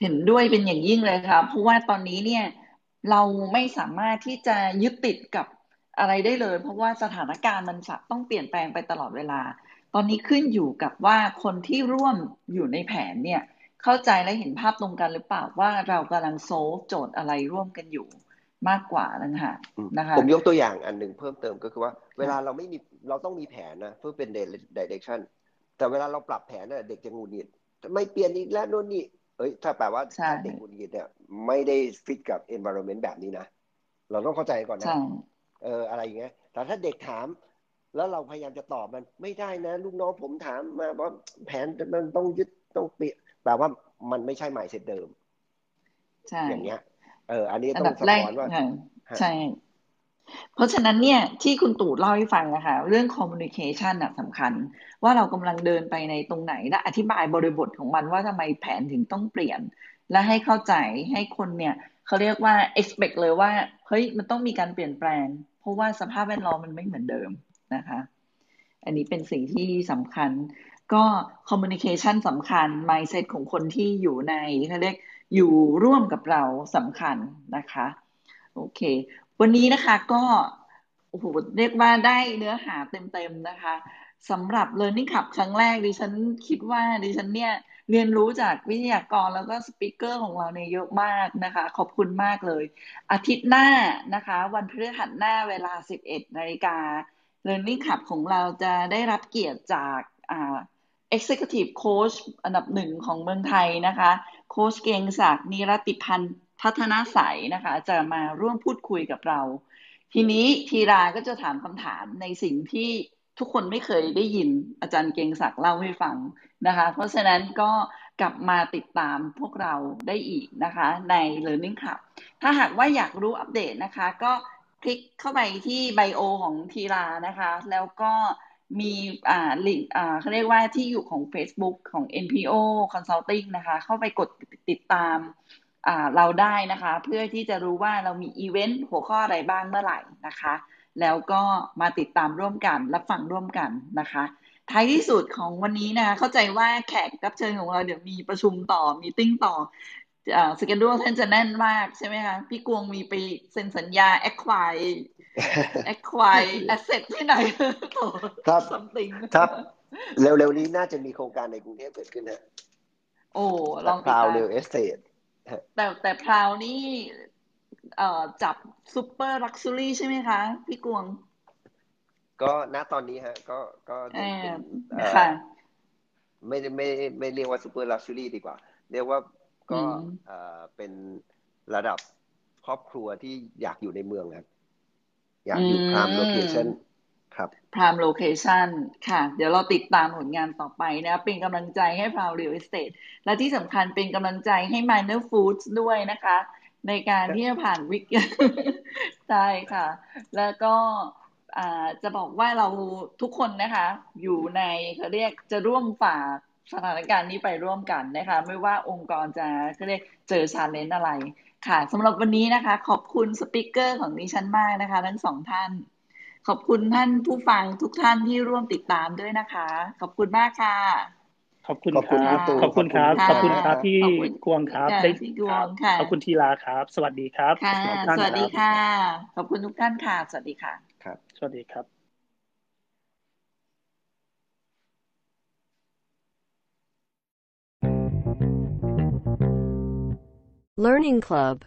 เห็นด้วยเป็นอย่างยิ่งเลยค่ะเพราะว่าตอนนี้เนี่ยเราไม่สามารถที่จะยึดติดกับอะไรได้เลยเพราะว่าสถานการณ์มันต้องเปลี่ยนแปลงไปตลอดเวลาตอนนี้ขึ้นอยู่กับว่าคนที่ร่วมอยู่ในแผนเนี่ยเข้าใจและเห็นภาพตรงกันหรือเปล่าว่าเรากำลังโซลโจทย์อะไรร่วมกันอยู่มากกว่านะคะผมยกตัวอย่างอันหนึ่งเพิ่มเติมก็คือว่าเวลาเราไม่มีเราต้องมีแผนนะเพื่อเป็นdirectionแต่เวลาเราปรับแผนเนี่ยเด็กจะงุนงิดไม่เปลี่ยนอีกแล้วโน่นนี่เอ้ยถ้าแปลว่าเด็กงุนงิดเนี่ยไม่ได้ฟิตกับ environment แบบนี้นะเราต้องเข้าใจก่อนนะอะไรอย่างเงี้ยแต่ถ้าเด็กถามแล้วเราพยายามจะตอบมันไม่ได้นะลูกน้องผมถามมาว่าแผนมันต้องยึดต้องเปลี่ยนแปลว่ามันไม่ใช่หมายเสร็จเดิมใช่อย่างเงี้ยอันนี้ต้องสะท้อนว่าใช่เพราะฉะนั้นเนี่ยที่คุณตู่เล่าให้ฟังนะคะเรื่อง communication น่ะสำคัญว่าเรากำลังเดินไปในตรงไหนและอธิบายบริบทของมันว่าทำไมแผนถึงต้องเปลี่ยนและให้เข้าใจให้คนเนี่ยเขาเรียกว่า expect เลยว่าเฮ้ยมันต้องมีการเปลี่ยนแปลงเพราะว่าสภาพแวดล้อมมันไม่เหมือนเดิมนะคะอันนี้เป็นสิ่งที่สำคัญก็ communication สำคัญ mindset ของคนที่อยู่ในเขาเรียกอยู่ร่วมกับเราสำคัญนะคะโอเควันนี้นะคะก็โอ้โหเรียกว่าได้เนื้อหาเต็มๆนะคะสำหรับ Learning Club ครั้งแรกดิฉันคิดว่าดิฉันเนี่ยเรียนรู้จากวิทยากรแล้วก็สปีกเกอร์ของเราเนี่ยเยอะมากนะคะขอบคุณมากเลยอาทิตย์หน้านะคะวันพฤหัสหน้าเวลา 11:00 น Learning Club ของเราจะได้รับเกียรติจากExecutive Coach อันดับหนึ่งของเมืองไทยนะคะโค้ชเก่งศักดิ์นิรติพันธ์พัฒนาใสนะคะจะมาร่วมพูดคุยกับเราทีนี้ธีราก็จะถามคำถามในสิ่งที่ทุกคนไม่เคยได้ยินอาจารย์เก่งศักดิ์เล่าให้ฟังนะคะเพราะฉะนั้นก็กลับมาติดตามพวกเราได้อีกนะคะใน Learning Club ถ้าหากว่าอยากรู้อัปเดตนะคะก็คลิกเข้าไปที่ไบโอของธีรานะคะแล้วก็มีลิงก์เขาเรียกว่าที่อยู่ของ Facebook ของ NPO Consulting นะคะเข้าไปกดติดตามเราได้นะคะเพื่อที่จะรู้ว่าเรามีอีเวนต์หัวข้ออะไรบ้างเมื่อไหร่นะคะแล้วก็มาติดตามร่วมกันรับฟังร่วมกันนะคะท้ายที่สุดของวันนี้นะเข้าใจว่าแขกรับเชิญของเราเดี๋ยวมีประชุมต่อมีติ้งต่อสเกดูลท่านจะแน่นมากใช่ไหมคะพี่กวงมีไปเซ็นสัญญาแอคควายแอสเซทที่ไหนครับซัมติงครับเร็วๆนี้น่าจะมีโครงการในกรุงเทพเกิดขึ้นฮะโอ้ลองติดตามเร็วเอสเตทแต่พราวนี่จับซุปเปอร์ลักชัวรี่ใช่ไหมคะพี่กวงก็ณตอนนี้ฮะก็ไม่เรียกว่าซุปเปอร์ลักชัวรี่ดีกว่าเรียกว่าก็เป็นระดับครอบครัวที่อยากอยู่ในเมืองครับอยากอยู่พรามโลเคชั่นครับพรามโลเคชั่นค่ะเดี๋ยวเราติดตามผลงานต่อไปนะเป็นกำลังใจให้พราวเรียลเอสเตทและที่สำคัญเป็นกำลังใจให้ Minor Foods ด้วยนะคะในการที่จะผ่านวิกฤตใช่ค่ะแล้วก็จะบอกว่าเราทุกคนนะคะอยู่ในเขาเรียกจะร่วมฝ่าสถานการณ์นี้ไปร่วมกันนะคะไม่ว่าองค์กรจะเรียกเจอ challenge อะไรค่ะสำหรับวันนี้นะคะขอบคุณสปีกเกอร์ของดิฉันมากนะคะทั้งสองท่านขอบคุณท่านผู้ฟังทุกท่านที่ร่วมติดตามด้วยนะคะขอบคุณมากค่ะขอบคุณครับขอบคุณครับขอบคุณครับพี่กวงครับได้พี่กวงค่ะขอบคุณธีราครับสวัสดีครับสวัสดีค่ะขอบคุณทุกท่านค่ะสวัสดีค่ะครับสวัสดีครับLearning Club